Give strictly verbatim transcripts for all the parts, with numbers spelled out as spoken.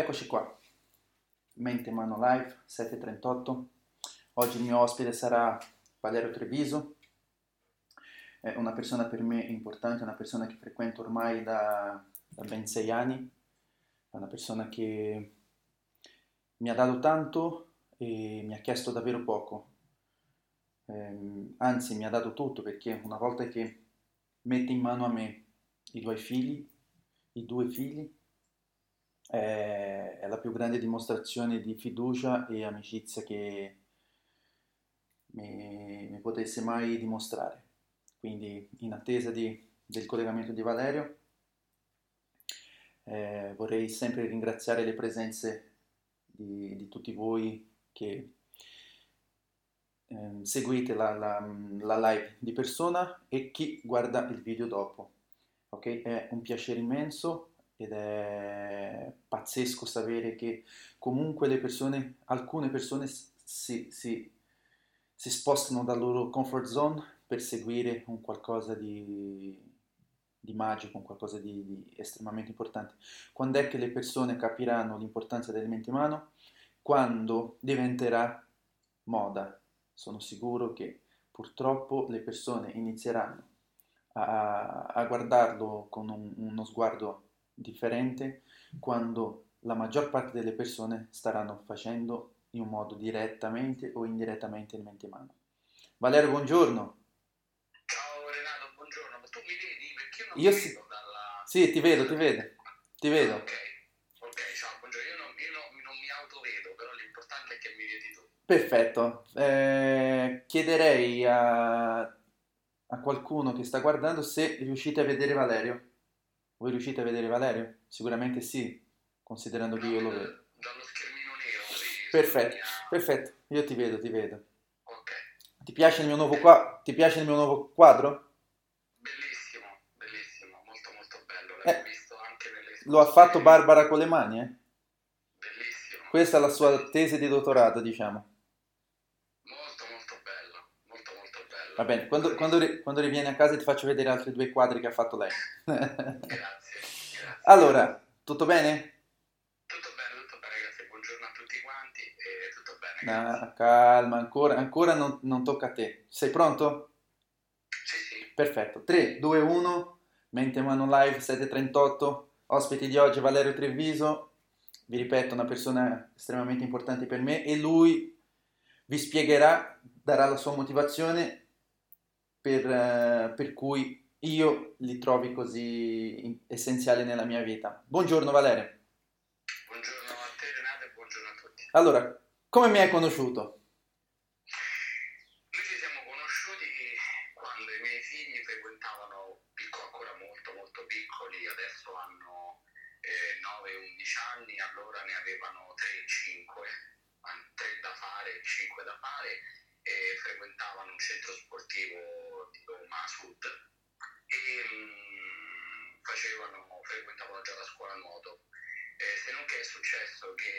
Eccoci qua, Mente Mano Live, sette e trentotto. Oggi il mio ospite sarà Valerio Treviso, è una persona per me importante, una persona che frequento ormai da, da ben sei anni, è una persona che mi ha dato tanto e mi ha chiesto davvero poco, eh, anzi mi ha dato tutto, perché una volta che mette in mano a me i due figli, i due figli, è la più grande dimostrazione di fiducia e amicizia che mi, mi potesse mai dimostrare. Quindi, in attesa di, del collegamento di Valerio, eh, vorrei sempre ringraziare le presenze di, di tutti voi che eh, seguite la, la, la live di persona e chi guarda il video dopo. Okay? È un piacere immenso. Ed è pazzesco sapere che comunque le persone, alcune persone si, si, si spostano dal loro comfort zone per seguire un qualcosa di, di magico, un qualcosa di, di estremamente importante. Quando è che le persone capiranno l'importanza delle menti in mano? Quando diventerà moda. Sono sicuro che purtroppo le persone inizieranno a, a guardarlo con un, uno sguardo differente, quando la maggior parte delle persone staranno facendo in un modo direttamente o indirettamente il mente in mano. Valerio, buongiorno. Ciao Renato, buongiorno. Ma tu mi vedi? Perché io non io ti si... vedo dalla... Sì, ti vedo, ti vedo, ti vedo. Ok, ok, ciao, buongiorno. Io non, io non, non mi autovedo, però l'importante è che mi vedi tu. Perfetto. Eh, chiederei a, a qualcuno che sta guardando se riuscite a vedere Valerio. Voi riuscite a vedere Valerio? Sicuramente sì, considerando che io lo vedo. Dallo schermino nero. Sì. Perfetto, perfetto. Io ti vedo, ti vedo. Ok. Ti piace il mio nuovo, qua- ti piace il mio nuovo quadro? Bellissimo, bellissimo. Molto, molto bello. L'ho eh. visto anche nelle esposizioni. Lo ha fatto Barbara con le mani, eh? Bellissimo. Questa è la sua tesi di dottorato, diciamo. Molto, molto bello. Molto, molto bello. Va bene, quando, quando, ri- quando rivieni a casa ti faccio vedere altri due quadri che ha fatto lei. Grazie. Allora, tutto bene? Tutto bene, tutto bene, grazie. Buongiorno a tutti quanti e tutto bene. Ah, calma, ancora, ancora non, non tocca a te. Sei pronto? Sì, sì. Perfetto. tre, due, uno, Mente Mano Live, sette e trentotto, ospiti di oggi Valerio Treviso, vi ripeto, una persona estremamente importante per me, e lui vi spiegherà, darà la sua motivazione per, eh, per cui io li trovi così essenziali nella mia vita. Buongiorno Valerio. Buongiorno a te Renato e buongiorno a tutti. Allora, come mi hai conosciuto? Noi ci siamo conosciuti quando i miei figli frequentavano, piccoli ancora molto molto piccoli, adesso hanno eh, nove undici anni, allora ne avevano tre e cinque, tre da fare e cinque da fare, e frequentavano un centro sportivo di Roma Sud. E mh, facevano, frequentavano già la scuola nuoto, eh, se non che è successo che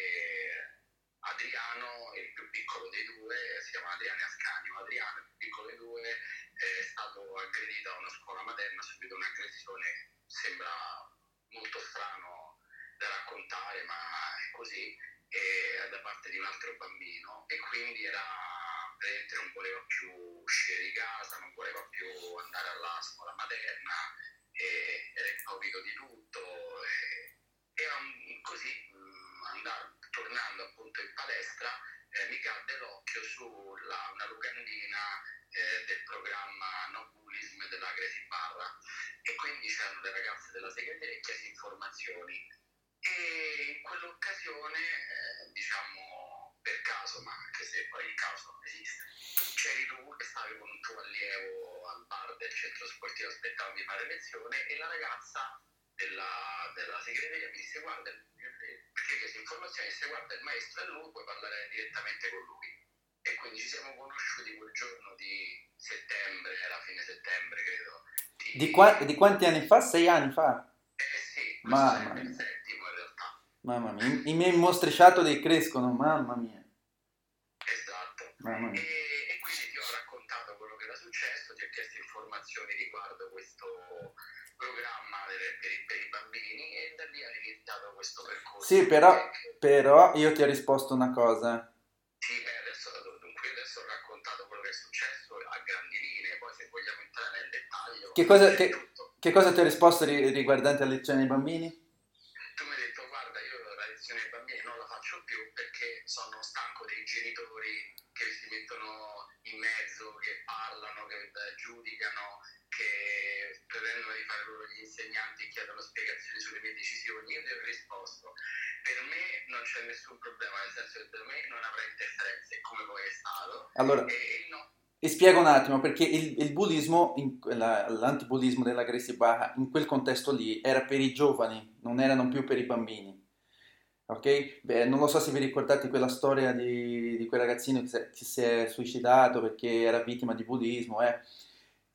Adriano, il più piccolo dei due, si chiama Adriano Ascanio Adriano, il più piccolo dei due, è stato aggredito da una scuola materna, ha subito un'aggressione, sembra molto strano da raccontare, ma è così, e, da parte di un altro bambino, e quindi era... non voleva più uscire di casa, non voleva più andare alla scuola materna, e, era il Covid di tutto, e, e così andando, tornando appunto in palestra, eh, mi cadde l'occhio su una locandina eh, del programma No Bullism della Gracie Barra, e quindi c'erano le ragazze della segreteria che chiesi informazioni, e in quell'occasione eh, diciamo per caso, ma anche se poi il caso non esiste, c'eri tu che stavi con un tuo allievo al bar del centro sportivo, aspettavo di fare lezione, e la ragazza della, della segreteria mi disse guarda, perché chiese informazioni, disse guarda il maestro è lui, puoi parlare direttamente con lui, e quindi ci siamo conosciuti quel giorno di settembre, era fine settembre credo. Di, di, qua, di quanti anni fa? Sei anni fa? Eh sì, mamma mia. Mamma mia, i miei mostriciatoli crescono, mamma mia. Esatto. Mamma mia. E, e quindi ti ho raccontato quello che era successo, ti ho chiesto informazioni riguardo questo, quello che programma delle, per, i, per i bambini, e da lì è iniziato questo percorso. Sì, però, che... però io ti ho risposto una cosa. Sì, beh, adesso, dunque, adesso ho raccontato quello che è successo a grandi linee, poi se vogliamo entrare nel dettaglio... Che cosa, che, tutto... che cosa ti ho risposto riguardante la lezione ai bambini? Tu mi hai detto, guarda, io la lezione ai bambini non la faccio più perché sono stanco dei genitori che si mettono in mezzo, che parlano, che giudicano, che pretendono di fare loro gli insegnanti e chiedono spiegazioni sulle mie decisioni. Io ti ho risposto, per me non c'è nessun problema, nel senso che per me non avrà interferenze, come poi è stato. Allora, e, e, no. e spiego un attimo, perché il, il bullismo, in, la, l'antibullismo della Gracie Barra, in quel contesto lì, era per i giovani, non erano più per i bambini. Ok? Beh, non lo so se vi ricordate quella storia di, di quel ragazzino che si è suicidato perché era vittima di bullismo, eh?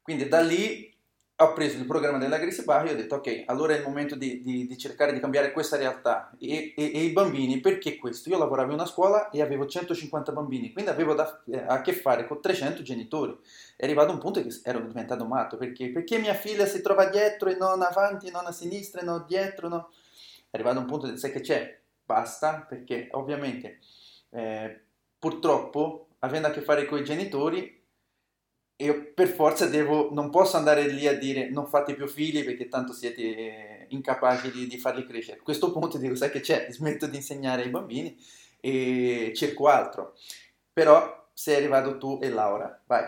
Quindi da lì ho preso il programma della Gracie Barra e ho detto, ok, allora è il momento di, di, di cercare di cambiare questa realtà. E, e, e i bambini, perché questo? Io lavoravo in una scuola e avevo centocinquanta bambini, quindi avevo da, eh, a che fare con trecento genitori. È arrivato un punto che ero diventato matto, perché? Perché mia figlia si trova dietro e non avanti, non a sinistra e non dietro, no? È arrivato un punto che sai che c'è? Basta, perché ovviamente eh, purtroppo, avendo a che fare con i genitori, io per forza devo, non posso andare lì a dire non fate più figli perché tanto siete eh, incapaci di, di farli crescere. A questo punto dico, sai che c'è, smetto di insegnare ai bambini e cerco altro. Però sei arrivato tu e Laura, vai.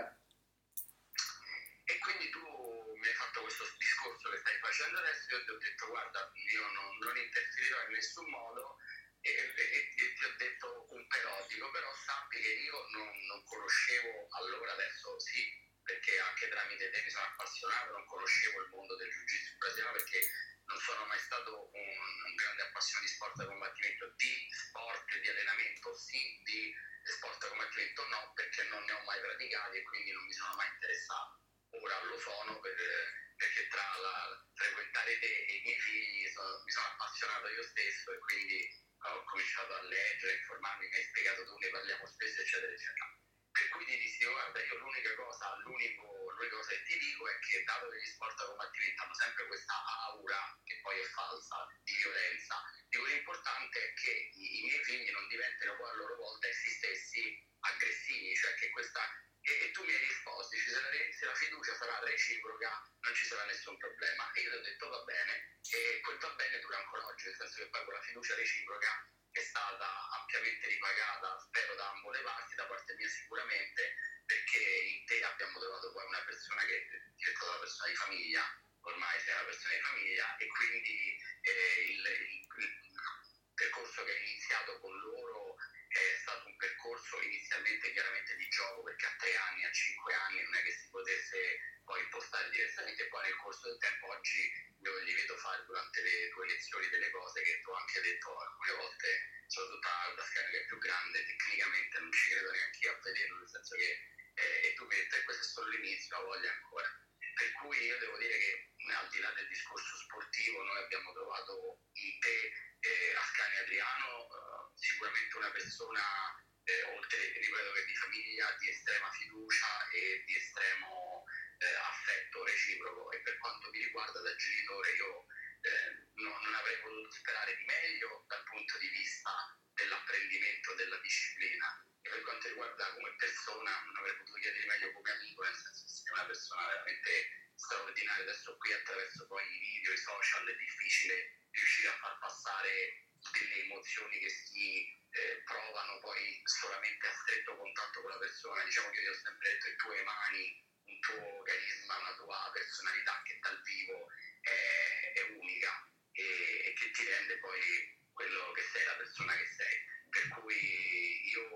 E quindi tu mi hai fatto questo discorso che stai facendo adesso e ti ho detto, guarda, io non, non interferirò in nessun modo. E, e, e ti ho detto un però, dico però sappi che io non, non conoscevo, allora adesso sì, perché anche tramite te mi sono appassionato, non conoscevo il mondo del jiu-jitsu brasiliano perché non sono mai stato un, un grande appassionato di sport da combattimento, di sport di allenamento sì, di sport da combattimento no, perché non ne ho mai praticati e quindi non mi sono mai interessato. Ora lo sono per, perché tra la, frequentare te e i miei figli sono, mi sono appassionato io stesso e quindi... ho cominciato a leggere, a informarmi, mi hai spiegato tu, ne parliamo spesso, eccetera, eccetera. Per cui ti dissi, guarda, io l'unica cosa, l'unico, l'unica cosa che ti dico è che dato che gli sport a combattimento hanno sempre questa aura, che poi è falsa, di violenza, dico l'importante è che i, i miei figli non diventino poi a loro volta essi stessi aggressivi, cioè che questa... E, e tu mi hai risposto, ci sarà, se la fiducia sarà reciproca non ci sarà nessun problema. E io ti ho detto va bene, e quel va bene dura ancora oggi, nel senso che poi quella fiducia reciproca è stata ampiamente ripagata, spero da ambo le parti, da parte mia sicuramente, perché in te abbiamo trovato poi una persona che è diventata una persona di famiglia, ormai sei una persona di famiglia, e quindi eh, il, il, il percorso che hai iniziato con loro è stato un percorso inizialmente chiaramente di gioco, perché a tre anni, a cinque anni non è che si potesse poi impostare diversamente, e poi nel corso del tempo oggi io li vedo fare durante le tue lezioni delle cose che tu anche hai detto alcune volte, soprattutto alla Ascanio che è più grande, tecnicamente non ci credo neanche io a vederlo, nel senso che eh, e tu mi hai detto e questo è solo l'inizio, ha voglia ancora. Per cui io devo dire che al di là del discorso sportivo noi abbiamo trovato in te, eh, Ascanio Adriano, sicuramente una persona, eh, oltre, ripeto, che di famiglia, di estrema fiducia e di estremo eh, affetto reciproco. E per quanto mi riguarda da genitore io eh, no, non avrei potuto sperare di meglio dal punto di vista dell'apprendimento della disciplina. E per quanto riguarda come persona non avrei potuto chiedere meglio come amico, nel senso che sei una persona veramente straordinaria. Adesso qui attraverso poi i video, i social è difficile riuscire a far passare delle emozioni che si eh, provano poi solamente a stretto contatto con la persona. Diciamo che io ti ho sempre detto le tue mani, un tuo carisma, una tua personalità che dal vivo è, è unica e, e che ti rende poi quello che sei, la persona che sei. Per cui io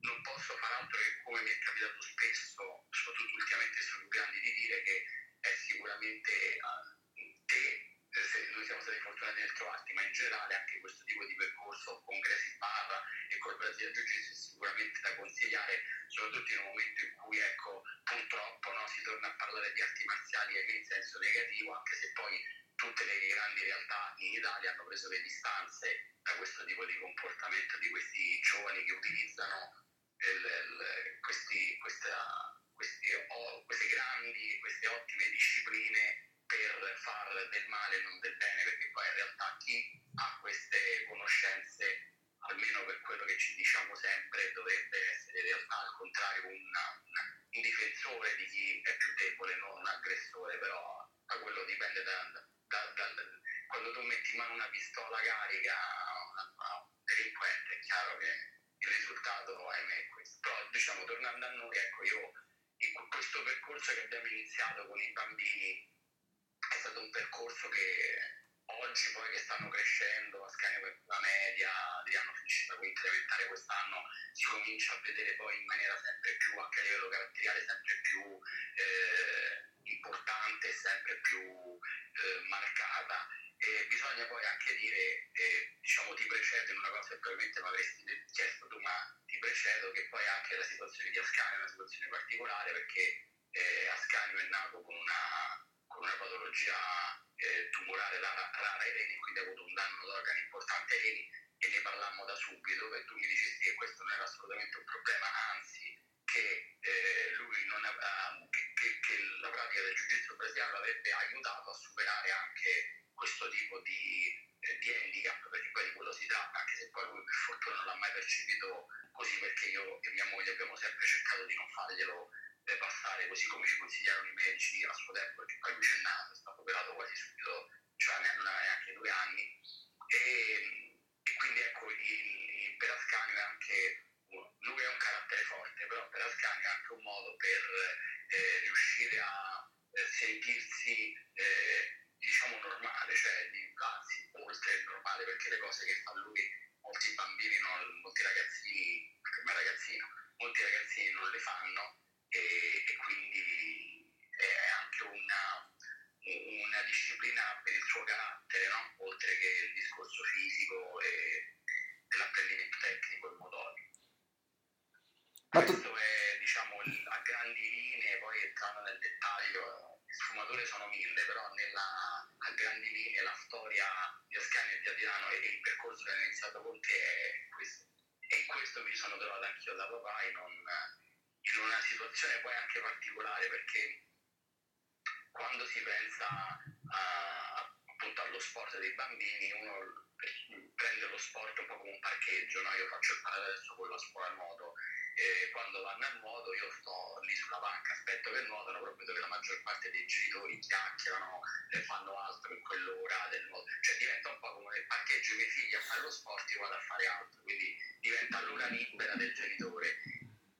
non posso far altro che, come mi è capitato spesso, soprattutto ultimamente sui grandi, di dire che è sicuramente uh, te. Se noi siamo stati fortunati nel trovarti, ma in generale anche questo tipo di percorso con Gracie Barra e con il Brazilian Jiu-Jitsu è sicuramente da consigliare, soprattutto in un momento in cui, ecco, purtroppo no, si torna a parlare di arti marziali e in senso negativo, anche se poi tutte le grandi realtà in Italia hanno preso le distanze da questo tipo di comportamento di questi giovani che utilizzano il, il, questi, questa, questi, oh, queste grandi, queste ottime discipline per far del male e non del bene, perché poi in realtà chi ha queste conoscenze, almeno per quello che ci diciamo sempre, dovrebbe essere in realtà al contrario una, una, un difensore di chi è più debole, non un aggressore. Però da quello dipende da, da, da, da quando tu metti in mano una pistola carica a un delinquente, è chiaro che il risultato, ahimè, è questo. Però diciamo, tornando a noi, ecco, io in questo percorso che abbiamo iniziato con i bambini è stato un percorso che oggi, poi che stanno crescendo, Ascanio per la media, Adriano finisce da incrementare quest'anno, si comincia a vedere poi in maniera sempre più, anche a livello caratteriale, sempre più eh, importante, sempre più eh, marcata. E bisogna poi anche dire, eh, diciamo ti precedo in una cosa che probabilmente mi avresti chiesto tu, ma ti precedo che poi anche la situazione di Ascanio è una situazione particolare, perché eh, Ascanio è nato con una, con una patologia tumorale rara, rara ai reni, quindi ha avuto un danno d'organo importante ai reni, e ne parlammo da subito, e tu mi dicesti che questo non era assolutamente un problema, anzi che eh, lui non aveva, che, che, che la pratica del Jiu-Jitsu brasiliano avrebbe aiutato a superare anche questo tipo di, eh, di handicap, perché poi di quello si tratta, anche se poi lui per fortuna non l'ha mai percepito così, perché io e mia moglie abbiamo sempre cercato di non farglielo passare, così come ci consigliarono i medici a suo tempo, perché poi lui c'è nato, è stato operato quasi subito, cioè non aveva neanche due anni, e, e quindi ecco, il, il, per Ascanio è anche, lui è un carattere forte, però per Ascanio è anche un modo per eh, riuscire a eh, sentirsi eh, diciamo normale, cioè di, anzi oltre il normale, perché le cose che fa lui molti bambini, non, molti ragazzini, ma ragazzino, molti ragazzini non le fanno. E, e quindi è anche una, una disciplina per il suo carattere, no? Oltre che il discorso fisico e, e l'apprendimento tecnico e motorio. Questo è, diciamo, il, a grandi linee, poi entrando nel dettaglio, le sfumature sono mille, però nella, a grandi linee la storia di Ascanio e di Adriano e il percorso che hanno iniziato con te è questo. E in questo mi sono trovato anch'io da papà e non... in una situazione poi anche particolare, perché quando si pensa a, appunto allo sport dei bambini, uno prende lo sport un po' come un parcheggio, no? Io faccio il paradosso con la scuola a nuoto, e quando vanno a nuoto io sto lì sulla panca, aspetto che nuotano, proprio dove la maggior parte dei genitori chiacchierano e fanno altro in quell'ora del nuoto, cioè diventa un po' come nel parcheggio i miei figli a fare lo sport, io vado a fare altro, quindi diventa l'ora libera del genitore.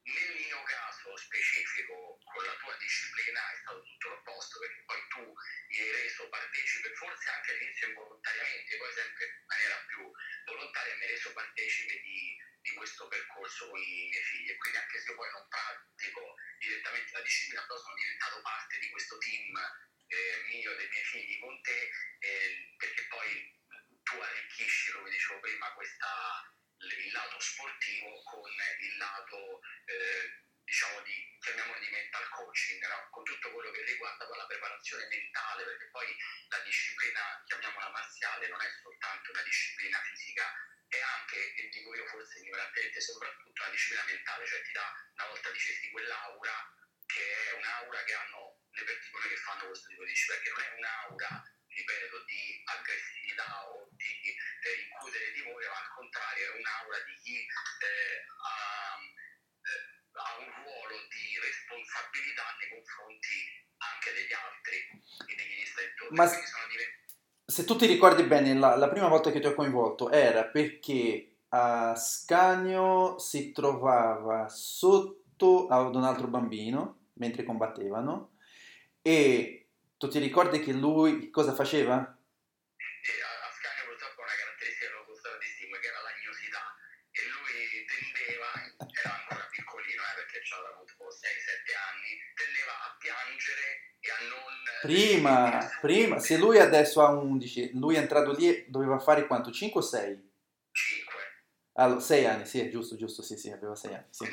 Nel mio caso specifico, con la tua disciplina è stato tutto l'opposto, perché poi tu mi hai reso partecipe, forse anche all'inizio involontariamente, poi sempre in maniera più volontaria, mi hai reso partecipe di, di questo percorso con i miei figli. E quindi anche se io poi non pratico direttamente la disciplina, però sono diventato parte di questo team eh, mio, dei miei figli con te, eh, perché poi tu arricchisci, come dicevo prima, questa... il lato sportivo con il lato eh, diciamo di, chiamiamolo di mental coaching, no? Con tutto quello che riguarda la preparazione mentale, perché poi la disciplina, chiamiamola marziale, non è soltanto una disciplina fisica, è anche, e dico io forse ignorante, soprattutto una disciplina mentale, cioè ti dà, una volta dicesti quell'aura, che è un'aura che hanno le persone che fanno questo tipo di disciplina, perché non è un'aura, ripeto, di aggressività o di eh, incutere timore, ma al contrario è un'aura di chi eh, ha, eh, ha un ruolo di responsabilità nei confronti anche degli altri e degli istituti. Ma sono divent- se tu ti ricordi bene, la, la prima volta che ti ho coinvolto era perché Ascanio si trovava sotto ad un altro bambino mentre combattevano, e tu ti ricordi che lui cosa faceva? Ascanio purtroppo ha una caratteristica che lo costava distinguere, che era l'agnosità, e lui tendeva, era ancora piccolino, eh, perché aveva avuto sei sette anni, tendeva a piangere e a non... Prima, prima, se lui adesso ha undici, lui è entrato lì, doveva fare quanto? cinque o sei? cinque. Allora, sei anni, sì, giusto, giusto, sì, sì, aveva sei anni, sì.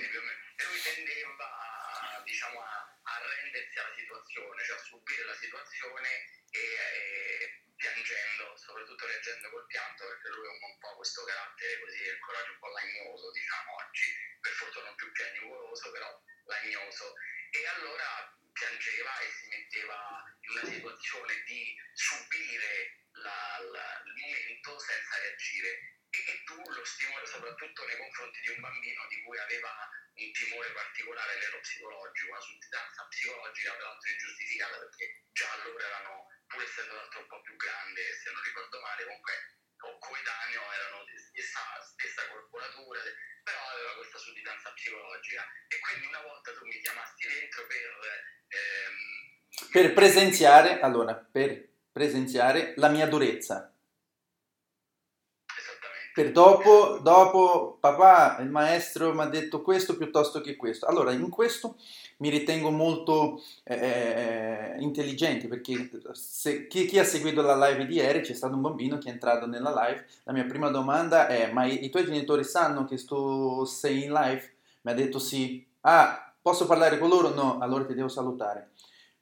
Col pianto, perché lui ha un po' questo carattere così, il coraggio un po' lagnoso, diciamo oggi, per fortuna non più piagnucoloso, però lagnoso. E allora piangeva e si metteva in una situazione di subire la, la, il momento senza reagire. E tu lo stimolo soprattutto nei confronti di un bambino di cui aveva un timore particolare a livello psicologico, una sudditanza psicologica peraltro ingiustificata, perché già allora erano, pur essendo l'altro un po' più grande, se non ricordo male, comunque o coetaneo, erano stessa, stessa corporatura, però aveva questa sudditanza psicologica. E quindi una volta tu mi chiamasti dentro per ehm, per presenziare allora per presenziare la mia durezza. Per dopo, dopo, papà, il maestro mi ha detto questo piuttosto che questo. Allora, in questo mi ritengo molto eh, intelligente, perché se, chi, chi ha seguito la live di ieri, c'è stato un bambino che è entrato nella live. La mia prima domanda è: ma i, i tuoi genitori sanno che tu sei in live? Mi ha detto sì. Ah, posso parlare con loro? No, allora ti devo salutare.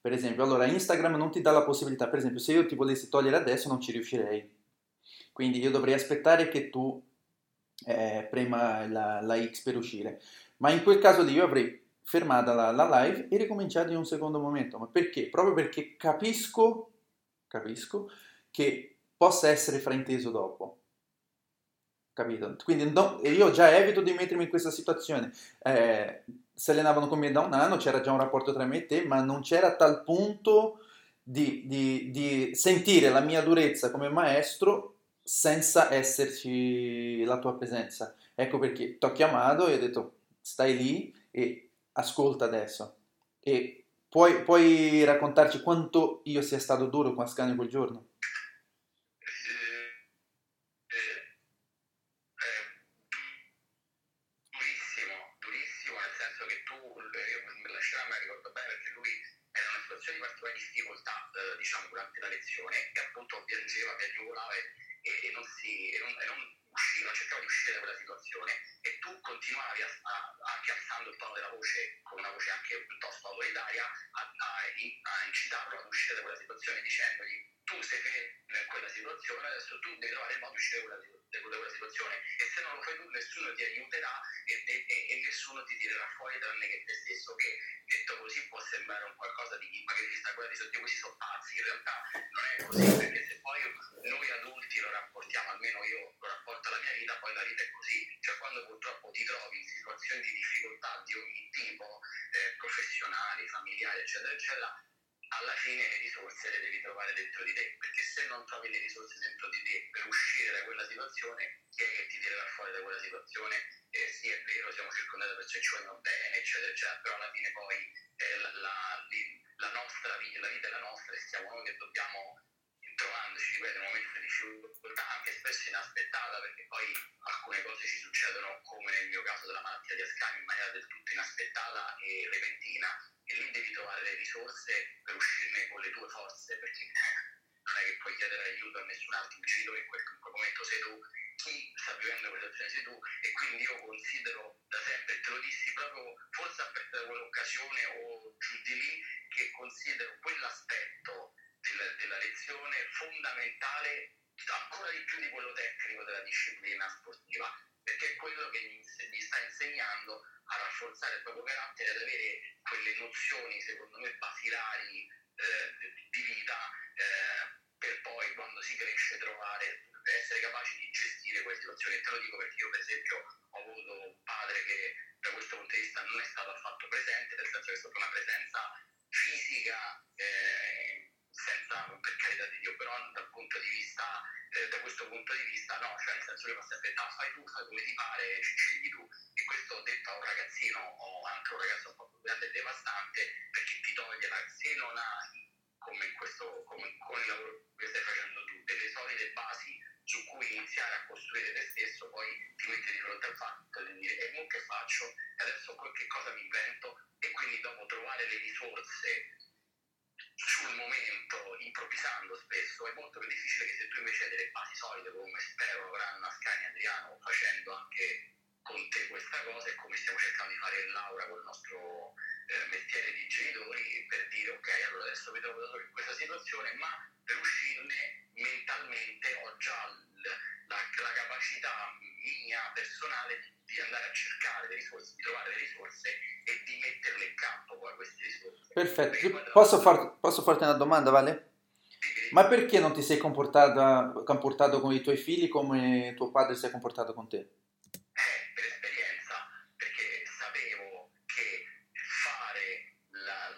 Per esempio, allora Instagram non ti dà la possibilità. Per esempio, se io ti volessi togliere adesso non ci riuscirei. Quindi io dovrei aspettare che tu eh, prema la, la X per uscire. Ma in quel caso lì io avrei fermata la, la live e ricominciato in un secondo momento. Ma perché? Proprio perché capisco, capisco che possa essere frainteso dopo. Capito? Quindi no, io già evito di mettermi in questa situazione. Eh, si allenavano con me da un anno, c'era già un rapporto tra me e te, ma non c'era tal punto di, di, di sentire la mia durezza come maestro senza esserci la tua presenza. Ecco perché ti ho chiamato e ho detto stai lì e ascolta adesso, e puoi, puoi raccontarci quanto io sia stato duro con Ascanio quel giorno? Ma per uscirne mentalmente ho già la, la, la capacità capacità mia personale di, di andare a cercare le risorse, di trovare le risorse e di metterle in campo poi queste risorse. Perfetto. Posso, far, posso farti una domanda, Vale? Ma perché non ti sei comportato, comportato con i tuoi figli come tuo padre si è comportato con te? Eh, per esperienza, perché sapevo che fare, la,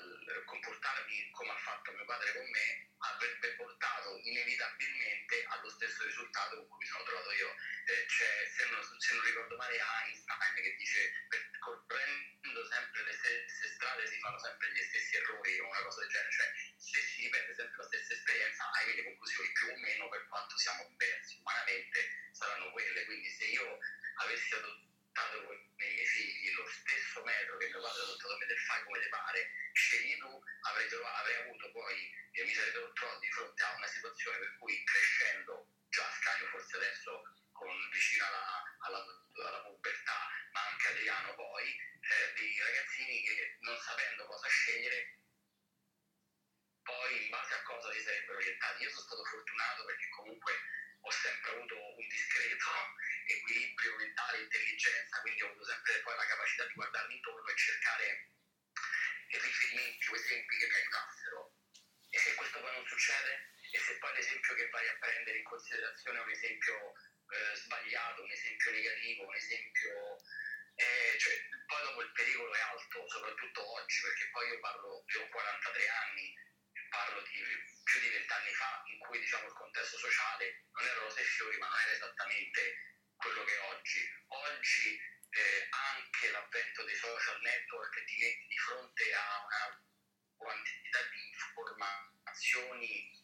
comportarmi come ha fatto mio padre con me avrebbe portato inevitabilmente allo stesso risultato con cui mi sono trovato io. Eh, cioè, se non, se non ricordo male, Einstein che dice percorrendo sempre le stesse strade si fanno sempre gli stessi errori o una cosa del genere, cioè se si ripete sempre la stessa esperienza hai delle conclusioni più o meno, per quanto siamo diversi umanamente saranno quelle. Quindi se io avessi adottato con i miei figli lo stesso metodo che mio padre ha adottato me del fai come te pare, scegli tu, avrei, trovato, avrei avuto poi e mi sarei trovato di fronte a una situazione per cui crescendo già Ascanio forse adesso con vicino alla, alla, alla pubertà, ma anche Adriano poi, eh, dei ragazzini che non sapendo cosa scegliere poi in base a cosa si sarebbero orientati. Io sono stato fortunato perché comunque ho sempre avuto un discreto equilibrio mentale, intelligenza, quindi ho avuto sempre poi la capacità di guardarmi intorno e cercare riferimenti o esempi che mi aiutassero. E se questo poi non succede, e se poi l'esempio che vai a prendere in considerazione è un esempio eh, sbagliato, un esempio negativo, un esempio... Eh, cioè, poi dopo il pericolo è alto, soprattutto oggi, perché poi io parlo, io ho quarantatré anni, parlo di più di vent'anni fa, in cui diciamo il contesto sociale non era rose e fiori, ma non era esattamente quello che è oggi. Oggi eh, anche l'avvento dei social network ti metti di fronte a una quantità di informazioni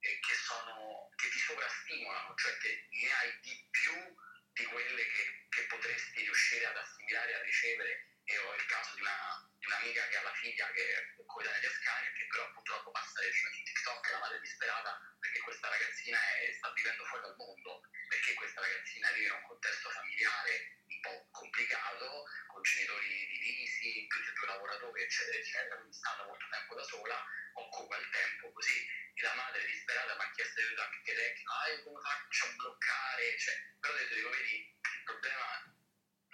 eh, che sono che ti sovrastimolano, cioè che ne hai di più di quelle che, che potresti riuscire ad assimilare e a ricevere. E ho il caso di, una, di un'amica che ha la figlia che è coetanea di Ascanio, che però purtroppo passa le prime di TikTok, e la madre è disperata perché questa ragazzina è, sta vivendo fuori dal mondo, perché questa ragazzina vive in un contesto familiare un po' complicato, con genitori divisi, tutti e due lavoratori, eccetera, eccetera, quindi stanno molto tempo da sola, occupa il tempo così, e la madre è disperata, mi ha chiesto aiuto anche lei, ah io come faccio a bloccare, cioè, però ho detto, dico, vedi, il problema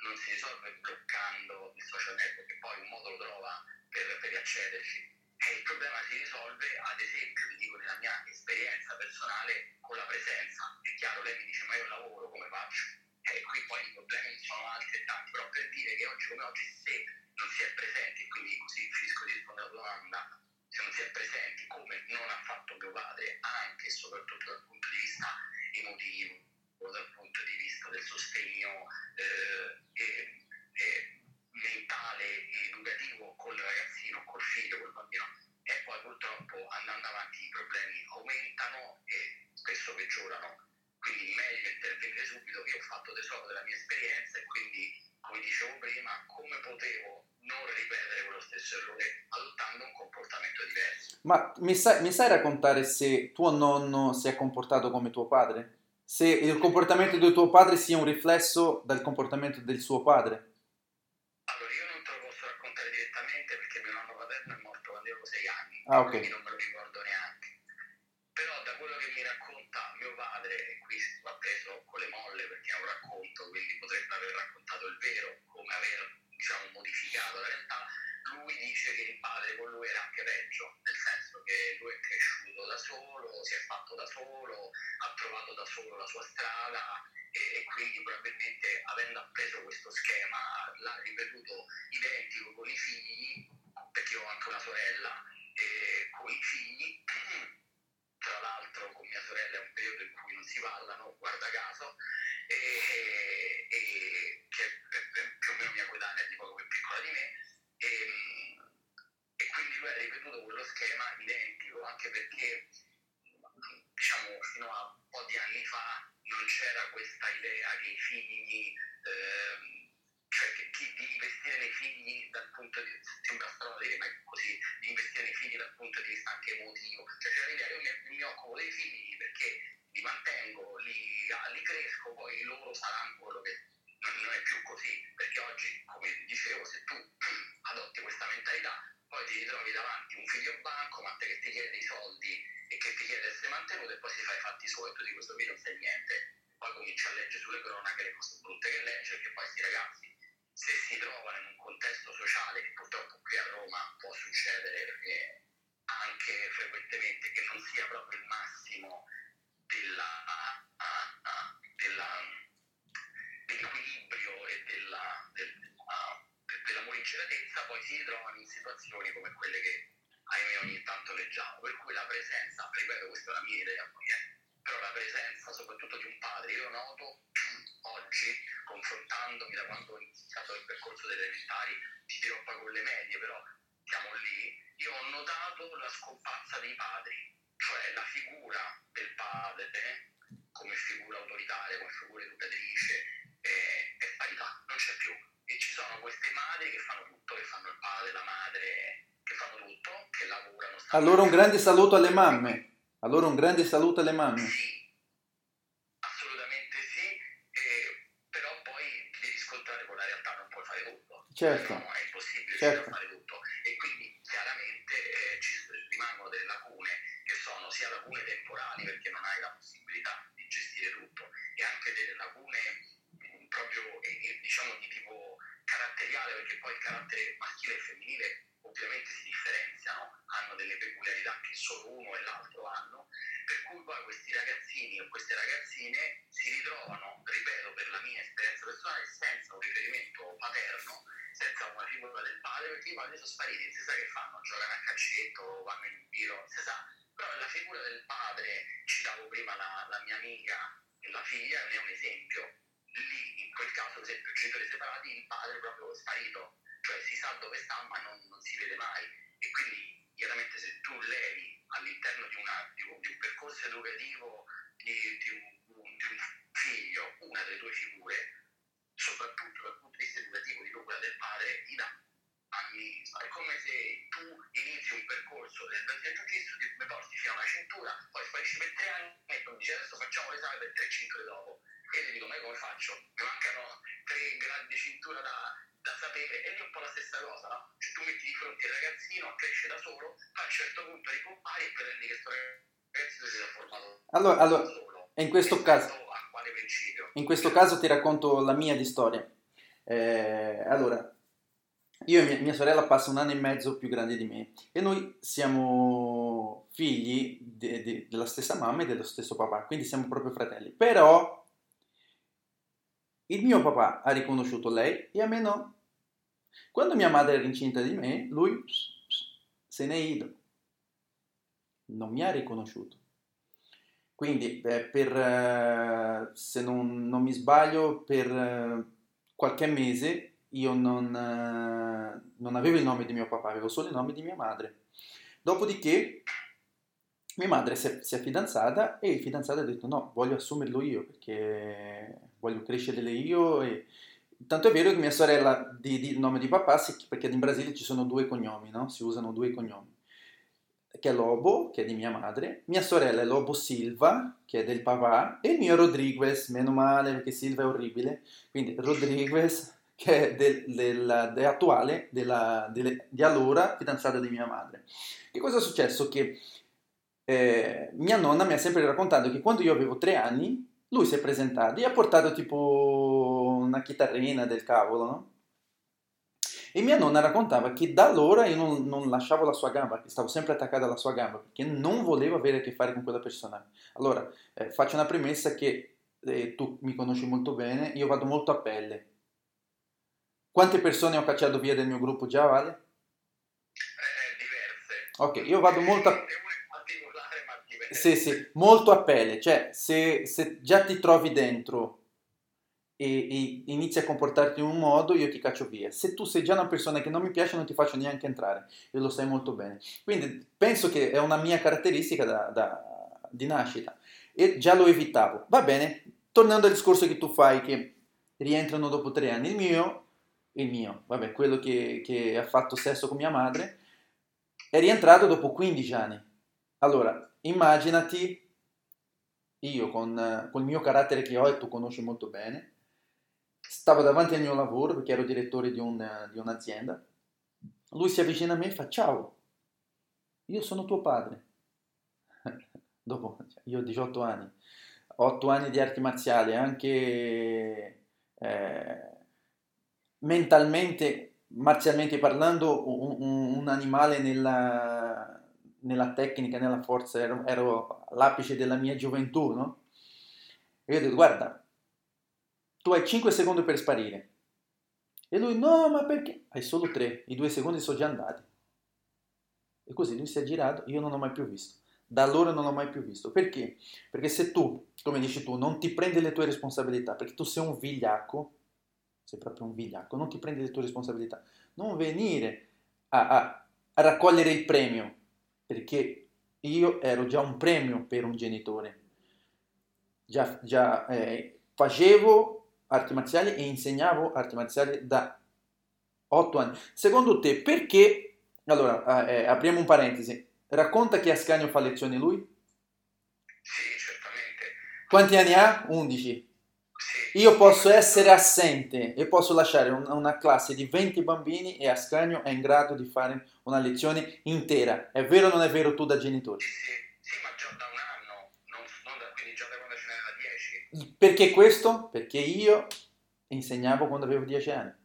non si risolve bloccando il social network, che poi un modo lo trova per, per accederci, e il problema si risolve, ad esempio, vi dico nella mia esperienza personale, con la presenza. È chiaro, lei mi dice, ma io lavoro, come faccio? E qui poi i problemi sono altrettanti, però per dire che oggi come oggi, se non si è presenti, quindi così finisco di rispondere alla domanda, se non si è presenti come non ha fatto mio padre, anche e soprattutto dal punto di vista emotivo, dal punto di vista del sostegno eh, e, e mentale e educativo col ragazzino, col figlio, col bambino, e poi purtroppo andando avanti i problemi aumentano e spesso peggiorano. Quindi meglio intervenire subito. Io ho fatto tesoro della mia esperienza e quindi, come dicevo prima, come potevo non ripetere quello stesso errore adottando un comportamento diverso? Ma mi sai, mi sai raccontare se tuo nonno si è comportato come tuo padre? Se il comportamento di tuo padre sia un riflesso dal comportamento del suo padre? Allora, io non te lo posso raccontare direttamente perché mio nonno paterno è morto quando io avevo sei anni, ah, okay. Quindi non me lo ricordo neanche. Però da quello che mi racconta mio padre, e qui va preso con le molle perché è un racconto, quindi potrebbe aver raccontato il vero, come aver, diciamo, modificato la realtà, lui dice che il padre con lui era anche peggio, nel senso che lui è cresciuto da solo, si è fatto da solo, ha trovato da solo la sua strada e, e quindi probabilmente avendo appreso questo schema l'ha ripetuto identico con i figli, perché ho anche una sorella, e con i figli, tra l'altro con mia sorella è un periodo in cui non si parlano, guarda caso, e, e che è più o meno mia coetanea, tipo come piccola di me. E, e quindi lui ha ripetuto quello schema identico, anche perché diciamo fino a un po' di anni fa non c'era questa idea che i figli ehm, cioè che, che di investire nei figli dal punto di vista, sembra strano dire, ma è così, di investire nei figli dal punto di vista anche emotivo, cioè c'era l'idea, io mi, mi occupo dei figli perché li mantengo, li, li cresco, poi loro saranno quello che... Non è più così, perché oggi, come dicevo, se tu adotti questa mentalità, poi ti ritrovi davanti un figlio bancomat che ti chiede dei soldi e che ti chiede di essere mantenuto e poi si fa i fatti suoi, tu di questo qui non sai niente. poi comincio a leggere sulle cronache le cose brutte che legge, che poi questi ragazzi, se si trovano in un contesto sociale, che purtroppo qui a Roma può succedere perché anche frequentemente, che non sia proprio il massimo della, ah, ah, ah, della, dell'equilibrio e della, del, ah, della morigeratezza, poi si trovano in situazioni come quelle che ahimè ogni tanto leggiamo, per cui la presenza, ripeto, questa è la mia idea, poi, eh, però la presenza soprattutto di un padre, io noto oggi, confrontandomi da quando ho iniziato il percorso delle elementari, ti troppa con le medie, però siamo lì, io ho notato la scomparsa dei padri, cioè la figura del padre eh, come figura autoritaria, come figura educatrice eh, è parità, non c'è più, e ci sono queste madri che fanno tutto, che fanno il padre, la madre, che fanno tutto, che lavorano. Allora un grande saluto alle mamme. Allora un grande saluto alle mamme. Sì, assolutamente sì, eh, però poi ti devi scontrare con la realtà, non puoi fare tutto. Certo. No, è impossibile, certo, fare tutto. E quindi chiaramente eh, ci rimangono delle lacune, che sono sia lacune temporali, perché non hai la possibilità di gestire tutto, e anche delle lacune mh, proprio eh, diciamo di tipo caratteriale, perché poi il carattere maschile e femminile ovviamente si differenziano, hanno delle peculiarità che solo uno e l'altro hanno, per cui poi questi ragazzini o queste ragazzine si ritrovano, ripeto, per la mia esperienza personale, senza un riferimento paterno, senza una figura del padre, perché i padri sono spariti, non si sa che fanno, giocano a calcetto, vanno in giro, non si sa, però la figura del padre, citavo prima la, la mia amica e la figlia, ne è un esempio, lì in quel caso, ad esempio, genitori separati, il padre è proprio sparito, cioè si sa dove sta ma non, non si vede mai, e quindi chiaramente se tu levi all'interno di, una, di, un, di un percorso educativo di, di, un, di un figlio una delle due figure, soprattutto dal punto di vista educativo, di quella del padre, gli dà anni, è come se tu inizi un percorso del Brazilian Jiu-Jitsu, ti porti fino a una cintura, poi fai per tre anni e tu dici adesso facciamo l'esame per tre cinture dopo, e gli dico ma come faccio? Mi mancano tre grandi cinture da... da sapere, e lì è un po' la stessa cosa, no? Cioè, tu metti di fronte il ragazzino, cresce da solo, a un certo punto ricompari e pretendi che questo ragazzino si sia formato allora, allora, da solo. In questo caso, a quale principio? In questo caso ti racconto la mia di storia. Eh, allora, io e mia, mia sorella passa un anno e mezzo più grande di me, e noi siamo figli de, de, della stessa mamma e dello stesso papà, quindi siamo proprio fratelli, però... Il mio papà ha riconosciuto lei e a me no. Quando mia madre era incinta di me, lui pss, pss, se n'è ido. Non mi ha riconosciuto. Quindi, eh, per, eh, se non, non mi sbaglio, per eh, qualche mese io non, eh, non avevo il nome di mio papà, avevo solo il nome di mia madre. Dopodiché, mia madre si è, si è fidanzata e il fidanzato ha detto no, voglio assumerlo io perché... voglio crescere io, e tanto è vero che mia sorella di, di nome di papà, si, perché in Brasile ci sono due cognomi, no? Si usano due cognomi, che è Lobo, che è di mia madre, mia sorella è Lobo Silva, che è del papà, e il mio è Rodriguez, meno male perché Silva è orribile, quindi Rodriguez, che è del, del, del attuale, della, delle, di allora, fidanzata di mia madre. Che cosa è successo? Che eh, mia nonna mi ha sempre raccontato che quando io avevo tre anni, lui si è presentato e ha portato tipo una chitarrina del cavolo, no? E mia nonna raccontava che da allora io non, non lasciavo la sua gamba, che stavo sempre attaccata alla sua gamba, perché non volevo avere a che fare con quella persona. Allora, eh, faccio una premessa che eh, tu mi conosci molto bene, io vado molto a pelle. Quante persone ho cacciato via del mio gruppo già, Vale? Eh, diverse. Ok, io vado molto a pelle. Sì, sì, molto a pelle, cioè se, se già ti trovi dentro e, e inizi a comportarti in un modo, io ti caccio via. Se tu sei già una persona che non mi piace, non ti faccio neanche entrare, e lo sai molto bene. Quindi penso che è una mia caratteristica da, da, di nascita, e già lo evitavo. Va bene, tornando al discorso che tu fai, che rientrano dopo tre anni, il mio, il mio, vabbè, quello che, che ha fatto sesso con mia madre, è rientrato dopo quindici anni. Allora... immaginati io con, con il mio carattere che ho, e tu conosci molto bene, stavo davanti al mio lavoro perché ero direttore di, un, di un'azienda, lui si avvicina a me e fa ciao, io sono tuo padre. Dopo, io ho diciotto anni, otto anni di arti marziali, anche eh, mentalmente, marzialmente parlando, un, un animale nella, nella tecnica, nella forza, ero, ero all'apice della mia gioventù, no? E io dico, guarda, tu hai cinque secondi per sparire. E lui, no, ma perché? Hai solo tre, i due secondi sono già andati. E così lui si è girato, io non l'ho mai più visto. Da allora non l'ho mai più visto. Perché? Perché se tu, come dici tu, non ti prendi le tue responsabilità, perché tu sei un vigliacco, sei proprio un vigliacco, non ti prendi le tue responsabilità, non venire a, a, a raccogliere il premio, perché io ero già un premio per un genitore. Già, già eh, facevo arti marziali e insegnavo arti marziali da otto anni. Secondo te, perché... Allora, eh, apriamo un parentesi. Racconta che Ascanio fa lezioni lui? Sì, certamente. Quanti anni ha? undici. Sì. Io posso essere assente e posso lasciare un, una classe di venti bambini e Ascanio è in grado di fare una lezione intera. È vero o non è vero tu da genitore? Sì, sì, ma già da un anno, non, non da, quindi già da quando ce n'era dieci. Perché questo? Perché io insegnavo quando avevo dieci anni.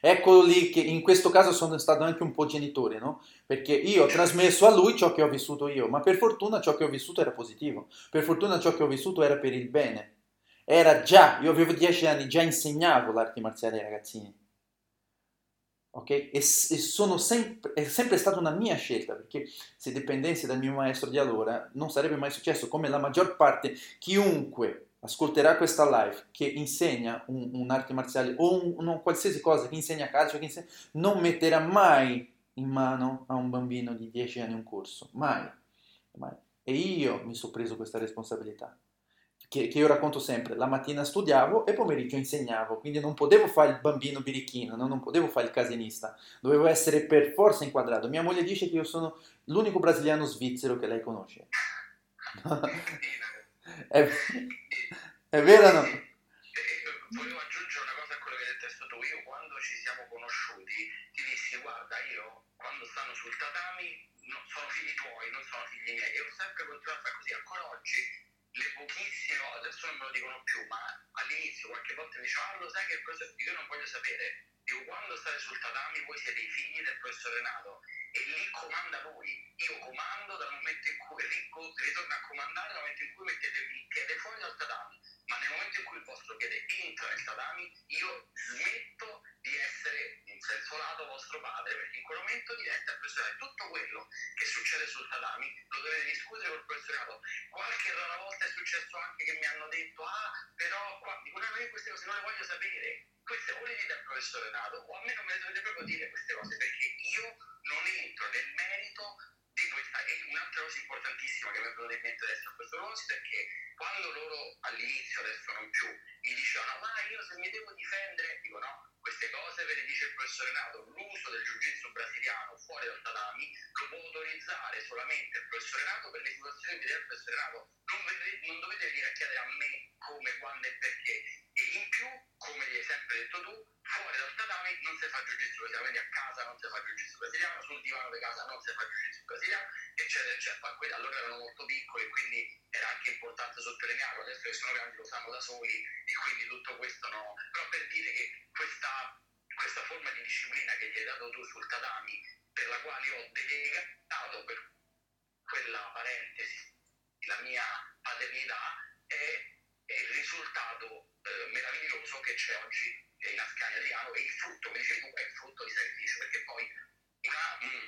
Eccolo lì che in questo caso sono stato anche un po' genitore, no? Perché io ho trasmesso a lui ciò che ho vissuto io, ma per fortuna ciò che ho vissuto era positivo, per fortuna ciò che ho vissuto era per il bene. Era già, io avevo dieci anni, già insegnavo l'arte marziale ai ragazzini, ok? E, e sono sempre, è sempre stata una mia scelta, perché se dipendesse dal mio maestro di allora non sarebbe mai successo, come la maggior parte, chiunque ascolterà questa live che insegna un, un'arte marziale o un, un, qualsiasi cosa, che insegna calcio, che insegna, non metterà mai in mano a un bambino di dieci anni un corso, mai, mai. E io mi sono preso questa responsabilità, che, che io racconto sempre, la mattina studiavo e pomeriggio insegnavo, quindi non potevo fare il bambino birichino, no? Non potevo fare il casinista, dovevo essere per forza inquadrato. Mia moglie dice che io sono l'unico brasiliano svizzero che lei conosce. È, è vero o no? Volevo aggiungere una cosa a quello che hai detto tu. Io quando ci siamo conosciuti ti dissi, guarda, io quando stanno sul tatami non sono figli tuoi, non sono figli miei. E ho sempre continuato a fare così, ancora oggi le pochissime, adesso non me lo dicono più, ma all'inizio qualche volta mi dicevano, ah, lo sai che cosa? Io non voglio sapere. Dico, quando state sul tatami voi siete i figli del professor Renato e lì comanda lui, io comando dal momento in cui ritorno a comandare dal momento in cui mettete il piede fuori dal tatami, ma nel momento in cui il vostro piede entra nel tatami io smetto di essere in senso lato vostro padre, perché in quel momento diventa il professore. Tutto quello che succede sul tatami lo dovete discutere col professorato. Qualche rara volta è successo anche che mi hanno detto, ah però qua dico, no, io queste cose non le voglio sapere, queste o le dite al professor Renato o a me non me le dovete proprio dire queste cose, perché io non entro nel merito di questa. E un'altra cosa importantissima che mi è venuta in mente adesso a questo proposito è che quando loro all'inizio, adesso non più, mi dicevano, ma io se mi devo difendere, dico no, queste cose ve le dice il professor Renato, l'uso del jiu-jitsu brasiliano fuori dal tatami lo può autorizzare solamente il professor Renato per le situazioni che deve il professor Renato, non, non dovete venire a chiedere a me come, quando e perché. E in più, come gli hai sempre detto tu, fuori dal tatami non si fa jiu-jitsu brasiliano, quindi a casa non si fa jiu-jitsu brasiliano, sul divano di casa non si fa jiu-jitsu brasiliano, eccetera, eccetera. Allora erano molto piccoli, quindi era anche importante sottolinearlo, adesso che sono grandi lo sanno da soli, e quindi tutto questo no. Però per dire che questa, questa forma di disciplina che gli hai dato tu sul tatami, per la quale ho delegato per quella parentesi la mia paternità, è è il risultato eh, meraviglioso che c'è oggi in Ascanio Adriano, e il frutto, come dicevi tu, è il frutto di sacrificio, perché poi una, mh,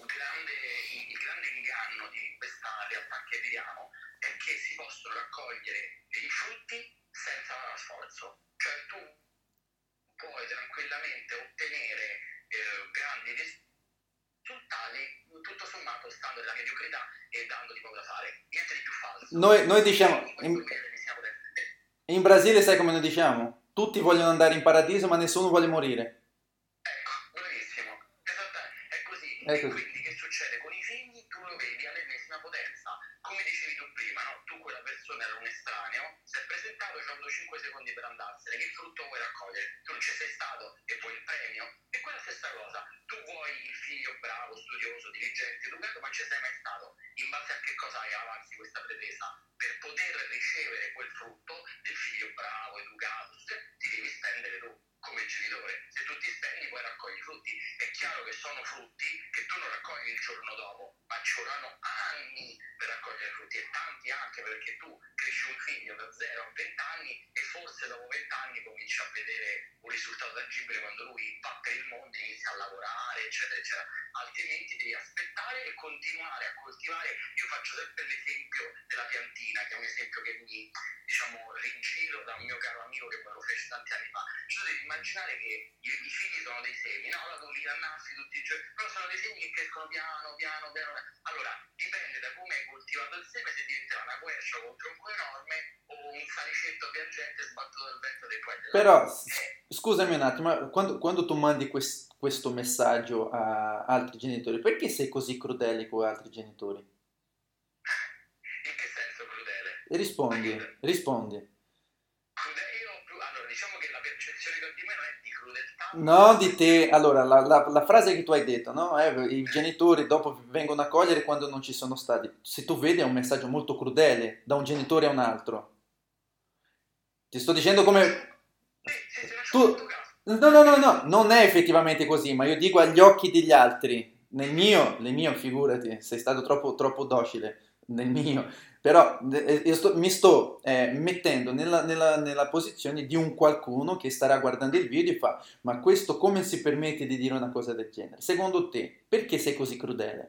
un grande, il grande inganno di questa realtà che viviamo è che si possono raccogliere dei frutti senza sforzo, cioè tu puoi tranquillamente ottenere eh, grandi risultati tutto sommato stando nella mediocrità e dandoti poco da fare, niente di più falso. Noi, noi diciamo in... In Brasile sai come noi diciamo? Tutti vogliono andare in paradiso ma nessuno vuole morire. Ecco, bravissimo. Esatto, è così. È così. E quindi che succede? Con i figli tu lo vedi all'ennesima potenza. Come dicevi tu prima, no? Tu quella persona era un estraneo, si è è presentato, ci hanno cinque secondi per andarsene, che frutto vuoi raccogliere? Tu non ci sei stato e vuoi il premio? E quella stessa cosa, tu vuoi il figlio bravo, studioso, diligente, educato, ma ci sei mai stato? In base a che cosa hai avanti questa pretesa? Per poter ricevere quel frutto del figlio bravo, educato, ti devi stendere tu come genitore. Se tu ti stendi poi raccogli frutti. È chiaro che sono frutti che tu non raccogli il giorno dopo, ma ci vorranno anni per raccogliere frutti, e tanti anche, perché tu cresci un figlio da zero a venti anni e forse dopo venti anni cominci a vedere un risultato tangibile quando lui va per il mondo, inizia a lavorare, eccetera, eccetera. Altrimenti devi aspettare e continuare a coltivare. Io faccio sempre l'esempio della piantina, che è un esempio che mi, diciamo, rigiro da un mio caro amico che me lo fece tanti anni fa. Cioè, devi immaginare che i, i figli sono dei semi, no? Allora tu li annaffi tutti i giorni, però sono dei semi che crescono piano, piano, piano. Allora, dipende da come hai coltivato il seme, se diventerà una quercia con un tronco enorme o un salicetto piangente sbattuto dal vento dei poeti. Però, eh. scusami un attimo, ma quando, quando tu mandi quest, questo messaggio a altri genitori, perché sei così crudele con altri genitori? In che senso crudele? Rispondi, perché... rispondi. No, di te. Allora, la, la, la frase che tu hai detto, no? Eh, i genitori dopo vengono a cogliere quando non ci sono stati. Se tu vedi è un messaggio molto crudele da un genitore a un altro. Ti sto dicendo come... Tu... No, no, no, no, non è effettivamente così, ma io dico agli occhi degli altri. Nel mio, nel mio, figurati, sei stato troppo, troppo docile. Nel mio... Però io sto, mi sto eh, mettendo nella, nella, nella posizione di un qualcuno che starà guardando il video e fa: ma questo come si permette di dire una cosa del genere? Secondo te, perché sei così crudele?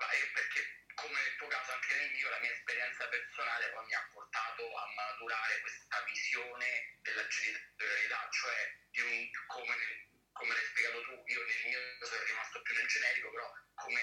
Ma io perché, come nel tuo caso anche nel mio, la mia esperienza personale poi mi ha portato a maturare questa visione della genitorialità, cioè di un, come, come l'hai spiegato tu, io nel mio sono rimasto più nel generico, però come...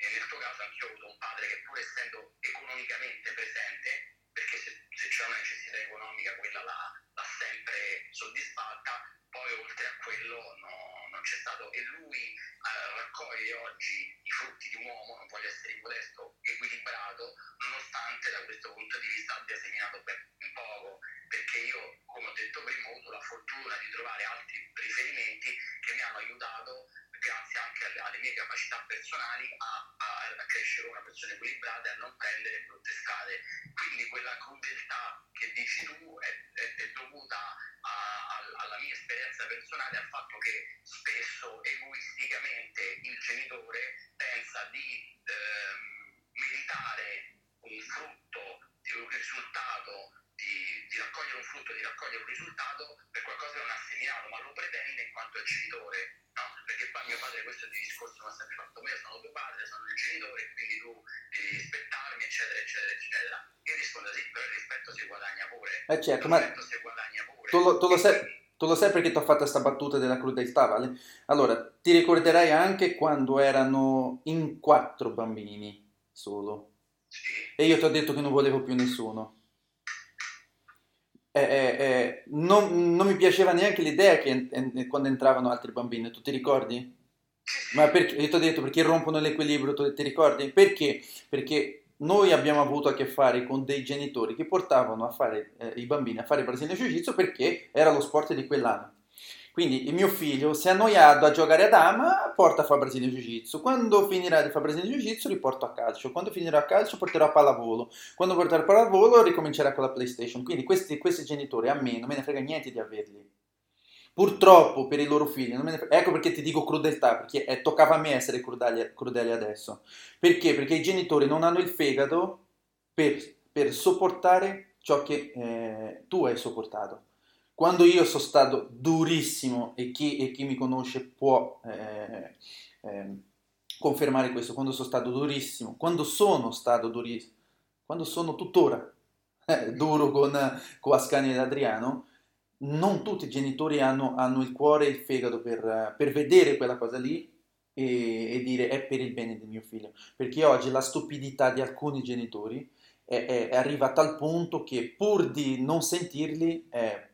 E nel tuo caso anch'io ho avuto un padre che, pur essendo economicamente presente, perché se, se c'è una necessità economica quella l'ha sempre soddisfatta, poi oltre a quello no, non c'è stato. E lui eh, raccoglie oggi i frutti di un uomo, non voglio essere modesto, equilibrato, nonostante da questo punto di vista abbia seminato ben poco, perché io, come ho detto prima, ho avuto la fortuna di trovare altri riferimenti che mi hanno aiutato, grazie anche alle, alle mie capacità personali, a, a, a crescere una persona equilibrata e a non prendere brutte strade. Quindi quella crudeltà che dici tu è, è, è dovuta a, a, alla mia esperienza personale, al fatto che spesso egoisticamente il genitore pensa di ehm, meritare un frutto, di un risultato, Di, di raccogliere un frutto, di raccogliere un risultato per qualcosa che non ha seminato, ma lo pretende in quanto è genitore, no? Perché mio padre, questo discorso mi ha sempre fatto: io sono tuo padre, sono il genitore, quindi tu devi rispettarmi, eccetera, eccetera, eccetera. Io rispondo: sì, però il rispetto si guadagna pure. Eh certo, il rispetto ma si guadagna pure. Tu lo, tu lo sai, tu lo sai perché ti ho fatto questa battuta della crudeltà, vale? Allora, ti ricorderai anche quando erano in quattro bambini solo. Sì. E io ti ho detto che non volevo più nessuno. Eh, eh, eh, non, non mi piaceva neanche l'idea che eh, quando entravano altri bambini, tu ti ricordi? Ma perché? Io ti ho detto perché rompono l'equilibrio, tu ti ricordi? Perché? Perché noi abbiamo avuto a che fare con dei genitori che portavano a fare eh, i bambini a fare Brazilian Jiu-Jitsu perché era lo sport di quell'anno. Quindi il mio figlio si è annoiato a giocare a dama, porta a fare Brazilian Jiu-Jitsu. Quando finirà di fare Brazilian Jiu-Jitsu li porto a calcio. Quando finirà a calcio porterò a pallavolo. Quando porterò a pallavolo ricomincerà con la PlayStation. Quindi questi, questi genitori a me non me ne frega niente di averli. Purtroppo per i loro figli, non me ne frega. Ecco perché ti dico crudeltà, perché eh, toccava a me essere crudeli, crudeli adesso. Perché? Perché i genitori non hanno il fegato per, per sopportare ciò che eh, tu hai sopportato. Quando io sono stato durissimo, e chi, e chi mi conosce può eh, eh, confermare questo, quando sono stato durissimo, quando sono stato durissimo, quando sono tuttora eh, duro con, con Ascanio Adriano, non tutti i genitori hanno, hanno il cuore e il fegato per, per vedere quella cosa lì e, e dire è per il bene del mio figlio. Perché oggi la stupidità di alcuni genitori è, è, arriva a tal punto che pur di non sentirli... È,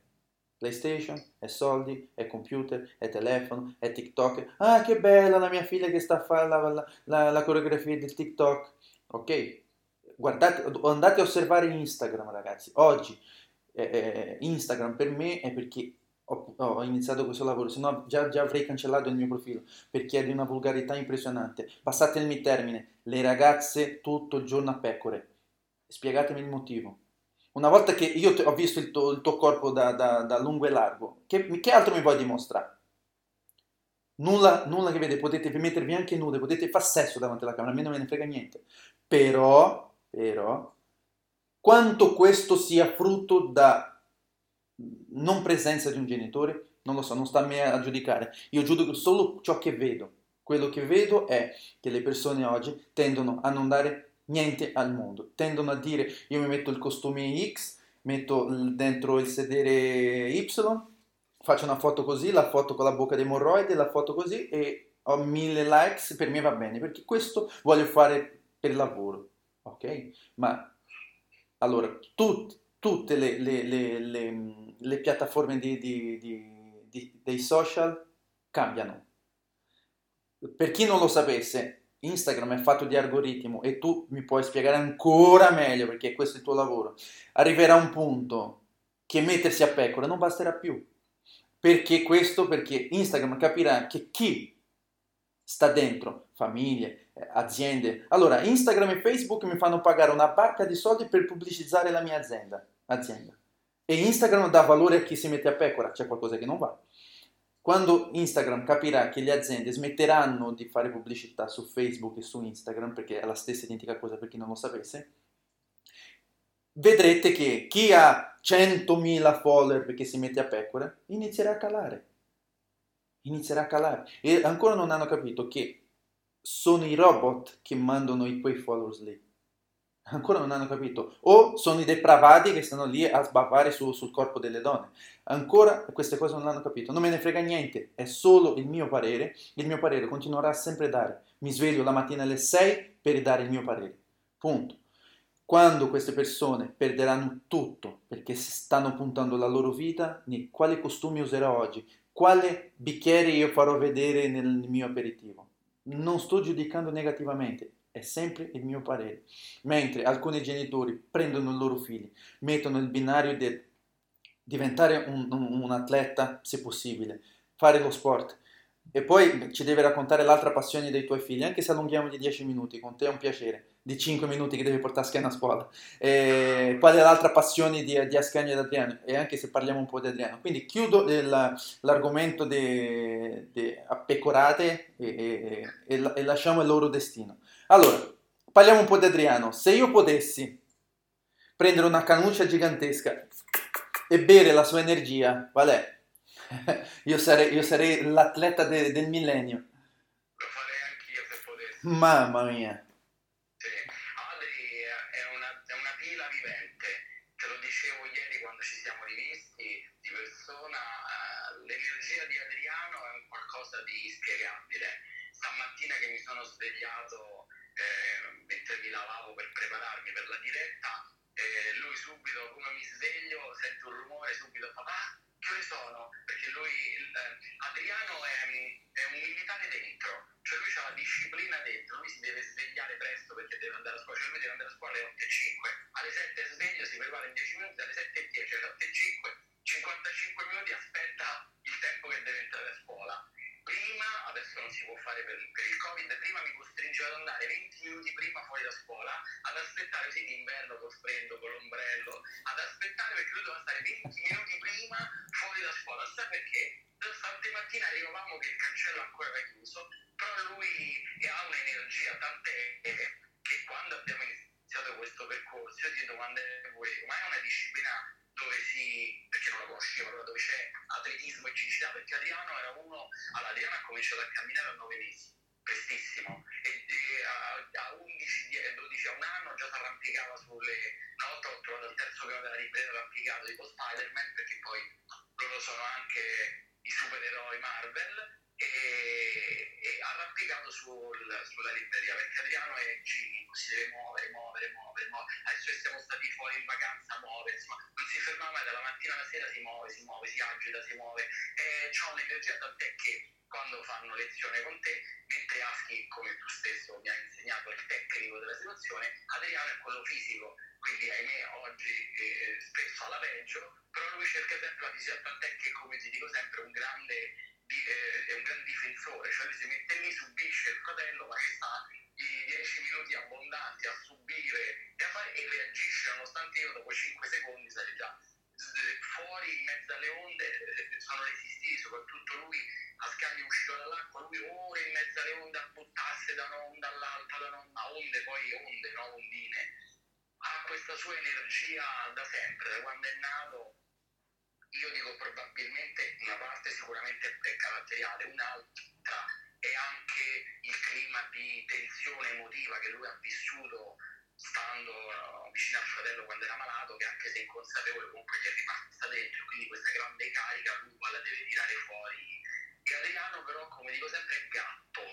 PlayStation, è soldi, è computer, è telefono, è TikTok. Ah, che bella la mia figlia che sta a fare la, la, la, la coreografia del TikTok. Ok, guardate, andate a osservare Instagram, ragazzi. Oggi eh, Instagram per me è perché ho, ho iniziato questo lavoro, se no già, già avrei cancellato il mio profilo, perché è di una volgarità impressionante. Passatemi il termine, le ragazze tutto il giorno a pecore, spiegatemi il motivo. Una volta che io ho visto il tuo, il tuo corpo da, da, da lungo e largo, che, che altro mi puoi dimostrare? Nulla, nulla che vede, potete mettervi anche nude, potete far sesso davanti alla camera, a me non me ne frega niente. Però, però, quanto questo sia frutto da non presenza di un genitore, non lo so, non sta a me a giudicare. Io giudico solo ciò che vedo. Quello che vedo è che le persone oggi tendono a non dare niente al mondo, tendono a dire io mi metto il costume X, metto dentro il sedere Y, faccio una foto così, la foto con la bocca di emorroide, la foto così e ho mille likes, per me va bene, perché questo voglio fare per lavoro, ok? Ma allora, tut, tutte le, le, le, le, le piattaforme di, di, di, di, dei social cambiano. Per chi non lo sapesse, Instagram è fatto di algoritmo e tu mi puoi spiegare ancora meglio, perché questo è il tuo lavoro. Arriverà un punto che mettersi a pecora non basterà più. Perché questo? Perché Instagram capirà che chi sta dentro, famiglie, aziende... Allora, Instagram e Facebook mi fanno pagare una barca di soldi per pubblicizzare la mia azienda. azienda. E Instagram dà valore a chi si mette a pecora, c'è qualcosa che non va. Quando Instagram capirà che le aziende smetteranno di fare pubblicità su Facebook e su Instagram, perché è la stessa identica cosa per chi non lo sapesse, vedrete che chi ha... centomila follower perché si mette a pecora, inizierà a calare. Inizierà a calare. E ancora non hanno capito che sono i robot che mandano i quei followers lì. Ancora non hanno capito. O sono i depravati che stanno lì a sbavare su, sul corpo delle donne. Ancora queste cose non hanno capito. Non me ne frega niente. È solo il mio parere. Il mio parere continuerà sempre a dare. Mi sveglio la mattina alle sei per dare il mio parere. Punto. Quando queste persone perderanno tutto perché si stanno puntando la loro vita, quale costume userò oggi, quale bicchiere io farò vedere nel mio aperitivo, non sto giudicando negativamente, è sempre il mio parere. Mentre alcuni genitori prendono i loro figli, mettono il binario di diventare un, un, un atleta se possibile, fare lo sport, e poi ci deve raccontare l'altra passione dei tuoi figli, anche se allunghiamo di dieci minuti, con te è un piacere, di cinque minuti che devi portare Ascanio a scuola. E qual è l'altra passione di, di Ascanio ed Adriano? E anche se parliamo un po' di Adriano. Quindi chiudo il, l'argomento de, de a pecorate e, e, e, e lasciamo il loro destino. Allora, parliamo un po' di Adriano. Se io potessi prendere una cannuccia gigantesca e bere la sua energia, qual è? Io sarei, io sarei l'atleta de, del millennio. Lo farei anch'io se potessi. Mamma mia. Sì. Adri è una, è una pila vivente. Te lo dicevo ieri quando ci siamo rivisti di persona. Eh, l'energia di Adriano è un qualcosa di inspiegabile. Stamattina che mi sono svegliato eh, mentre mi lavavo per prepararmi per la diretta, eh, lui subito, come mi sveglio, sento un rumore, subito papà. Io sono, perché lui, Adriano è, è un militare dentro, cioè lui ha la disciplina dentro, lui si deve svegliare presto perché deve andare a scuola, cioè lui deve andare a scuola alle otto e cinque, alle sette è sveglio, si prepara in dieci minuti, alle sette e dieci, alle otto e cinque, cinquantacinque minuti aspetta il tempo che deve entrare a scuola. Prima, adesso non si può fare per, per il Covid, prima mi costringeva ad andare venti minuti prima fuori da scuola, ad aspettare, sì, d'inverno col freddo, con l'ombrello, ad aspettare perché lui doveva stare venti minuti prima fuori da scuola. Sai perché? Tante mattina arrivavamo che il cancello ancora era chiuso, però lui ha un'energia tant'è che quando abbiamo iniziato questo percorso, io ti domandevo, ma è una disciplina dove si, perché non la conoscevo, allora dove c'è atletismo e cicità, perché Adriano era uno, allora Adriano ha cominciato a camminare a nove mesi, prestissimo, e, e a, a undici, dodici, a un anno già si arrampicava sulle, una volta ho trovato al terzo grado della libreria arrampicato tipo Spider-Man, perché poi loro sono anche i supereroi Marvel, e, e arrampicato sul, sulla libreria, perché Adriano è ginico, si deve muovere, muovere, muovere, muovere. Adesso siamo stati fuori in vacanza, muove, insomma, non si fermava, dalla mattina alla sera si muove, si muove, si agita, si muove, e c'ha un'energia tant'è che con quando fanno lezione con te, mentre Aschi, come tu stesso mi hai insegnato, è il tecnico della situazione, Adriano è quello fisico, quindi ahimè oggi eh, spesso alla peggio, però lui cerca sempre la fisica, tant'è che, come ti dico sempre, un grande, di, eh, è un grande difensore, cioè lui si mette lì, subisce il fratello, ma che sta i dieci minuti abbondanti a subire e a fare, e reagisce, nonostante io dopo cinque secondi sarei già fuori in mezzo alle onde. Sono resistiti, soprattutto lui, Ascanio usciva dall'acqua, lui ore in mezzo alle onde a buttarsi da un'onda all'altra, da una onde, poi onde, no, ondine. Ha questa sua energia da sempre, da quando è nato. Io dico probabilmente una parte sicuramente è caratteriale, un'altra è anche il clima di tensione emotiva che lui ha vissuto stando uh, vicino al fratello quando era malato, che anche se inconsapevole comunque gli è rimasta dentro, quindi questa grande carica lui la deve tirare fuori. E Adriano però, come dico sempre, è gatto,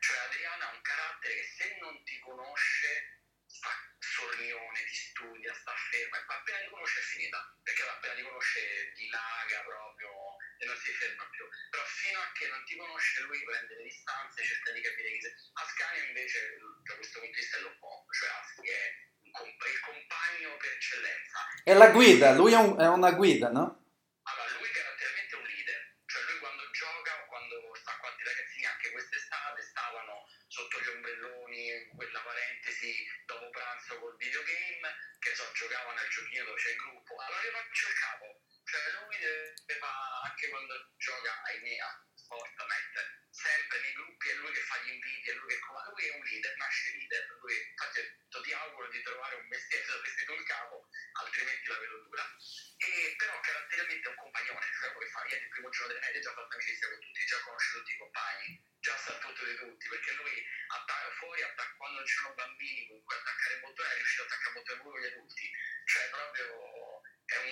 cioè Adriano ha un carattere che se non ti conosce sta sornione, ti studia, sta ferma, e appena ti conosce è finita, perché appena ti conosce dilaga proprio e non si ferma più. Però fino a che non ti conosce lui prende le distanze, cerca di capire chi sei. Ascanio invece da questo punto di vista è l'opposto, cioè Ascanio è il, comp- il compagno per eccellenza, è la guida, lui è, un, è una guida, no? Allora lui caratterialmente è un leader, cioè lui quando gioca o quando sta qua, i ragazzini anche quest'estate stavano sotto gli ombrelloni, quella parentesi dopo pranzo col videogame, che so, giocavano al giochino dove c'è il gruppo, allora io faccio il capo. Cioè lui deve, anche quando gioca, ahimè, sportamente, sempre nei gruppi è lui che fa gli inviti, è lui che comanda, lui è un leader, nasce leader, lui infatti ti auguro di trovare un mestiere dove sei tu il capo, altrimenti la vedo dura. E però caratterialmente è un compagnone, cioè quello che fa ieri il primo giorno delle medie, già fatto amicizia con tutti, già conosce tutti i compagni, già sa tutto di tutti, perché lui attacca fuori, attacca quando ci sono bambini con cui attaccare il bottone, è riuscito ad attaccare il bottone pure con gli adulti, cioè proprio... È un,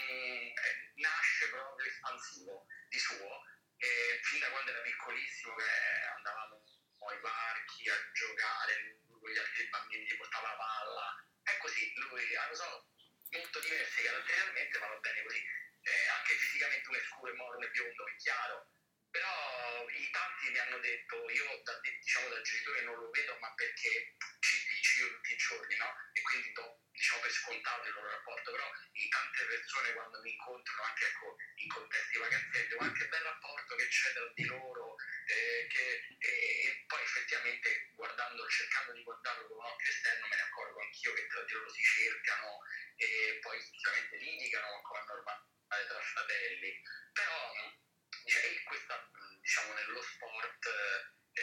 è, nasce proprio espansivo di suo, e fin da quando era piccolissimo che andavamo ai parchi a giocare, lui con gli altri bambini gli portava la palla, è così, lui lo so, molto diversi caratterialmente, ma va bene così, eh, anche fisicamente uno è scuro e morno e biondo è chiaro, però in tanti mi hanno detto, io da, diciamo da genitore non lo vedo, ma perché ci dici tutti i giorni, no? E quindi dopo, diciamo per scontato il loro rapporto, però in tante persone quando mi incontrano, anche ecco, in contesti vacanziali, qualche bel rapporto che c'è tra di loro, eh, che, eh, e poi effettivamente guardando, cercando di guardarlo con un occhio esterno, me ne accorgo anch'io che tra di loro si cercano e poi sicuramente litigano come è normale tra fratelli, però cioè, questa, diciamo, nello sport, eh,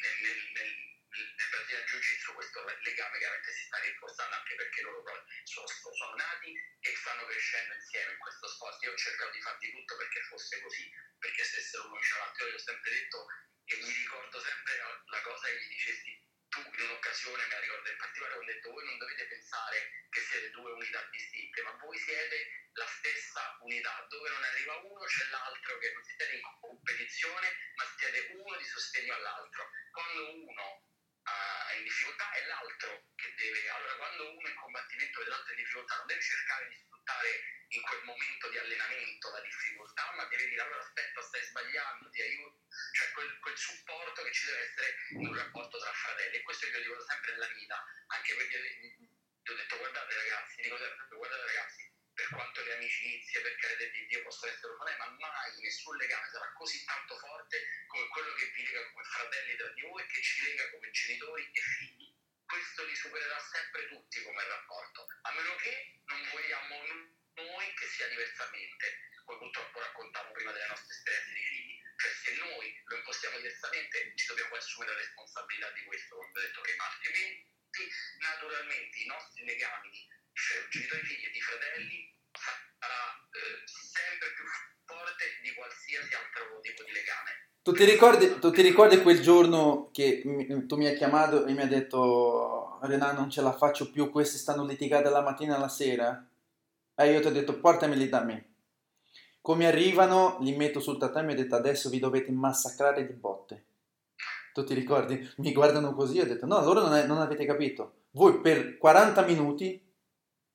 nel, nel, nel nel Brazilian Jiu-Jitsu questo legame chiaramente si sta rinforzando, anche perché loro sono, sono nati e stanno crescendo insieme in questo sport. Io ho cercato di far di tutto perché fosse così, perché se uno diceva, io gli ho sempre detto, e gli ricordo sempre la cosa che gli dicesti tu in un'occasione, me la ricordo in particolare, ho detto, voi non dovete pensare che siete due unità distinte, ma voi siete la stessa unità, dove non arriva uno c'è l'altro, che non siete in competizione, ma siete uno di sostegno all'altro. Quando uno Uh, in difficoltà è l'altro che deve, allora quando uno è in combattimento e l'altro è in difficoltà non deve cercare di sfruttare in quel momento di allenamento la difficoltà, ma deve dire, allora aspetta, stai sbagliando, ti aiuto, cioè quel, quel supporto che ci deve essere in un rapporto tra fratelli. E questo io dico sempre nella vita, anche perché gli ho detto, guardate ragazzi, dico sempre, guardate ragazzi, per quanto le amicizie, per carità di Dio, possono essere umane, ma mai nessun legame sarà così tanto forte come quello che vi lega come fratelli tra di voi e che ci lega come genitori e figli. Questo li supererà sempre tutti come rapporto, a meno che non vogliamo noi che sia diversamente, come purtroppo raccontavo prima delle nostre esperienze di figli. Cioè se noi lo impostiamo diversamente, ci dobbiamo assumere la responsabilità di questo, come ho detto prima, altrimenti naturalmente i nostri legami, cioè genitori e figli e di fratelli, sarà eh, sempre più forte di qualsiasi altro tipo di legame. Tu ti ricordi, tu ti ricordi quel giorno che mi, tu mi hai chiamato e mi hai detto, Renato non ce la faccio più, questi stanno litigando dalla mattina alla sera? E io ti ho detto, portameli da me. Come arrivano, li metto sul tatami e ho detto, adesso vi dovete massacrare di botte. Tu ti ricordi? Mi guardano così, ho detto, no, loro non, è, non avete capito. Voi per quaranta minuti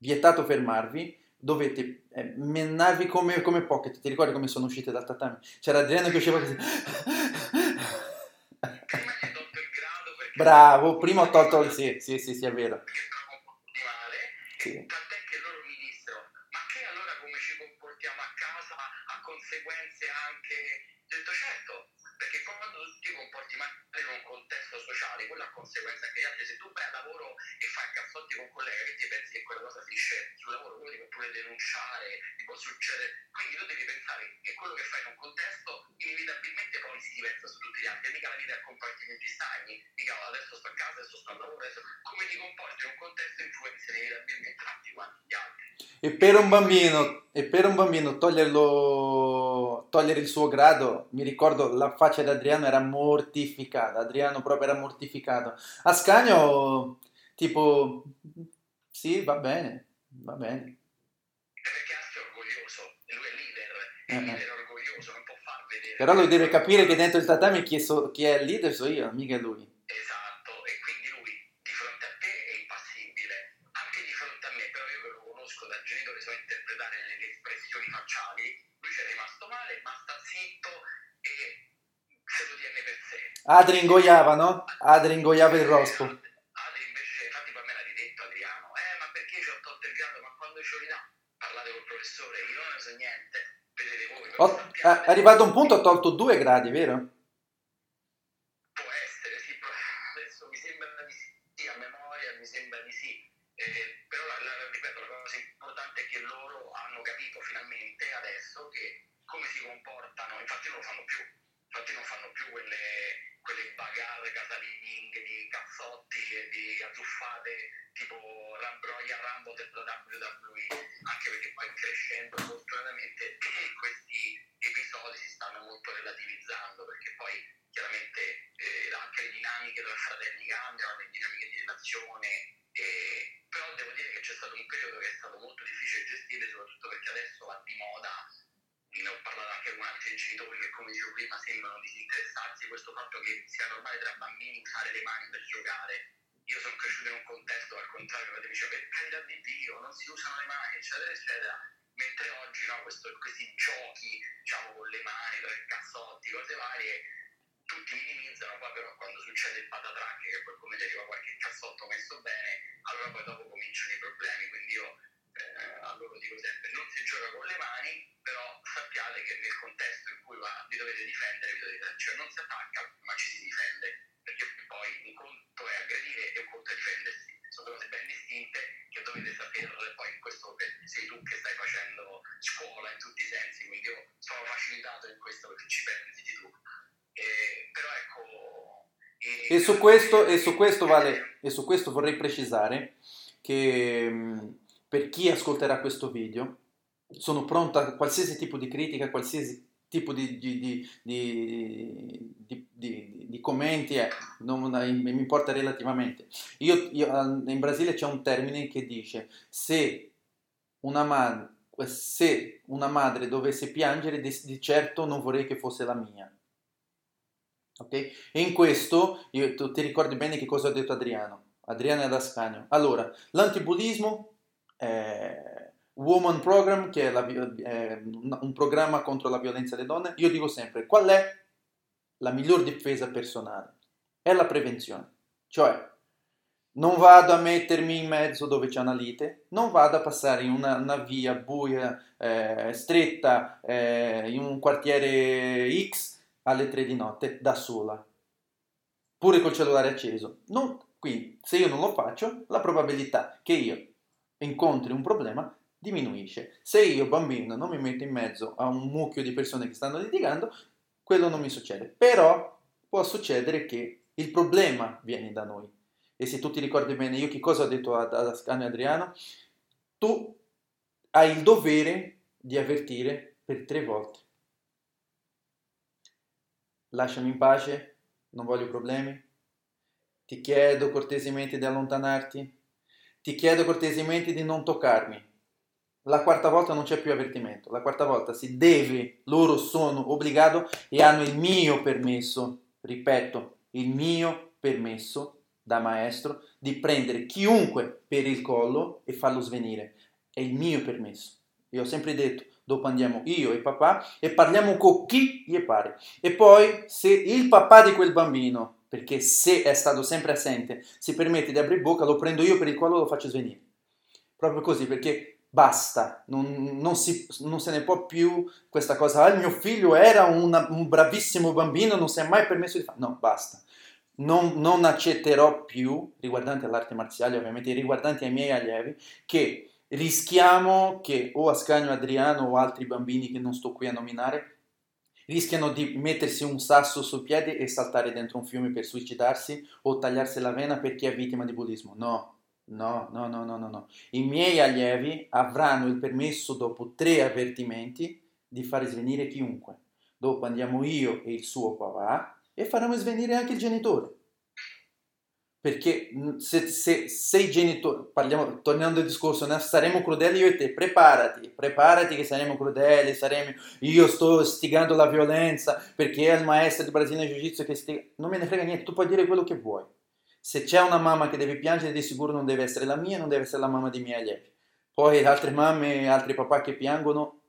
vietato fermarvi, dovete eh, mennarvi come, come Pocket. Ti ricordi come sono uscite dal tatami? C'era Adriano che usciva così. Bravo, prima ho tolto il sì, sì, sì, sì, è vero. Sì. Tant'è che loro mi dissero, ma che allora come ci comportiamo a casa ha conseguenze anche... Ho detto certo, perché quando tu ti comporti male in un contesto sociale, quella ha conseguenze anche gli altri. Se tu vai al lavoro e fai cazzotti con colleghi, ti pensi che quella cosa finisce sul lavoro, quello ti può pure denunciare, ti può succedere. Quindi tu devi pensare che quello che fai in un contesto inevitabilmente poi si diversa su tutti gli altri, mica la vita è a compartimenti stagni, mica adesso sto a casa, adesso sto al lavoro, adesso... come ti comporti in un contesto influenza inevitabilmente tanti quanti gli altri. E per un bambino, e per un bambino toglierlo, togliere il suo grado, mi ricordo la faccia di Adriano era mortificata, Adriano proprio era mortificato. Ascanio tipo, sì, va bene, va bene. Perché Ascanio è orgoglioso, lui è leader, è eh. leader orgoglioso, non può far vedere. Però lui deve capire che dentro il tatami chi è, so, chi è il leader so io, mica lui. Adri ingoiava, no? Adri ingoiava il rospo. Adri invece, infatti poi me l'ha detto Adriano, eh ma perché ci ho tolto il grado, ma quando ci ho parlate col professore, io non so niente, vedete voi. Ho, è arrivato un punto, ho tolto due gradi, vero? Può essere, sì, adesso mi sembra di sì, a memoria mi sembra di sì, eh, però la, la, ripeto, la cosa importante è che loro hanno capito finalmente adesso che come si comportano, infatti non lo fanno più, infatti non fanno più quelle... quelle bagarre casalinghe di cazzotti e di azzuffate tipo Rambroia Rambo della W W E, anche perché poi crescendo fortunatamente questi episodi si stanno molto relativizzando, perché poi chiaramente eh, anche le dinamiche tra fratelli cambiano, le dinamiche di relazione, eh, però devo dire che c'è stato un periodo che è stato molto difficile gestire, soprattutto perché adesso va di moda. Ne ho parlato anche con altri genitori che, come dicevo prima, sembrano disinteressarsi. Questo fatto che sia normale tra bambini usare le mani per giocare. Io sono cresciuto in un contesto al contrario, dove dicevo per carità di Dio non si usano le mani, eccetera, eccetera. Mentre oggi, no, questo, questi giochi, diciamo, con le mani, con cazzotti, cose varie, tutti minimizzano. Poi però quando succede il patatrack, che poi come ti arriva qualche cazzotto messo bene, allora poi dopo cominciano i problemi. Quindi io eh, a loro dico sempre, non si gioca con le mani, però sappiate che nel contesto in cui va, vi dovete difendere, vi dovete, cioè non si attacca ma ci si difende, perché poi un conto è aggredire e un conto è difendersi, sono cose ben distinte che dovete sapere. Poi in questo sei tu che stai facendo scuola in tutti i sensi, quindi io sono facilitato in questo perché ci pensi tu, e, però ecco e, e su questo, e su questo vale, e su questo vorrei precisare che per chi ascolterà questo video sono pronta a qualsiasi tipo di critica, qualsiasi tipo di, di, di, di, di, di, di commenti, eh, non mi importa relativamente. Io, io, in Brasile c'è un termine che dice se una, ma- se una madre dovesse piangere, di, di certo non vorrei che fosse la mia. Okay? E in questo, io, tu ti ricordi bene che cosa ho detto Adriano, Adriano ed Ascanio. Allora, l'antibullismo è... Woman Program, che è, la, è un programma contro la violenza alle donne. Io dico sempre, qual è la miglior difesa personale? È la prevenzione. Cioè, non vado a mettermi in mezzo dove c'è una lite, non vado a passare in una, una via buia, eh, stretta, eh, in un quartiere X alle tre di notte da sola, pure col cellulare acceso. Non, quindi, se io non lo faccio, la probabilità che io incontri un problema diminuisce. Se io bambino non mi metto in mezzo a un mucchio di persone che stanno litigando, quello non mi succede. Però può succedere che il problema viene da noi. E se tu ti ricordi bene, io che cosa ho detto ad Ascanio e Adriano? Tu hai il dovere di avvertire per tre volte. Lasciami in pace, non voglio problemi. Ti chiedo cortesemente di allontanarti. Ti chiedo cortesemente di non toccarmi. La quarta volta non c'è più avvertimento, la quarta volta si deve, loro sono obbligato e hanno il mio permesso, ripeto, il mio permesso da maestro di prendere chiunque per il collo e farlo svenire. è il mio permesso. Io ho sempre detto, dopo andiamo io e papà e parliamo con chi gli pare. E poi, se il papà di quel bambino, perché se è stato sempre assente, si permette di aprire bocca, lo prendo io per il collo e lo faccio svenire. Proprio così, perché basta, non, non, si, non se ne può più questa cosa. Ah, mio figlio era una, un bravissimo bambino, non si è mai permesso di fare. No, basta. Non, non accetterò più, riguardante all'arte marziale ovviamente, riguardante ai miei allievi, che rischiamo che o Ascanio Adriano o altri bambini che non sto qui a nominare rischiano di mettersi un sasso sul piede e saltare dentro un fiume per suicidarsi o tagliarsi la vena per chi è vittima di bullismo. No. No, no, no, no, no, no. I miei allievi avranno il permesso dopo tre avvertimenti di far svenire chiunque. Dopo andiamo io e il suo papà e faremo svenire anche il genitore. Perché se, se, se i genitori, parliamo, tornando al discorso, saremo crudeli io e te, preparati, preparati che saremo crudeli, saremo, io sto istigando la violenza perché è il maestro di Brazilian Jiu-Jitsu che stiga, non me ne frega niente, tu puoi dire quello che vuoi. Se c'è una mamma che deve piangere, di sicuro non deve essere la mia, non deve essere la mamma dei miei allievi. Poi altre mamme, altri papà che piangono,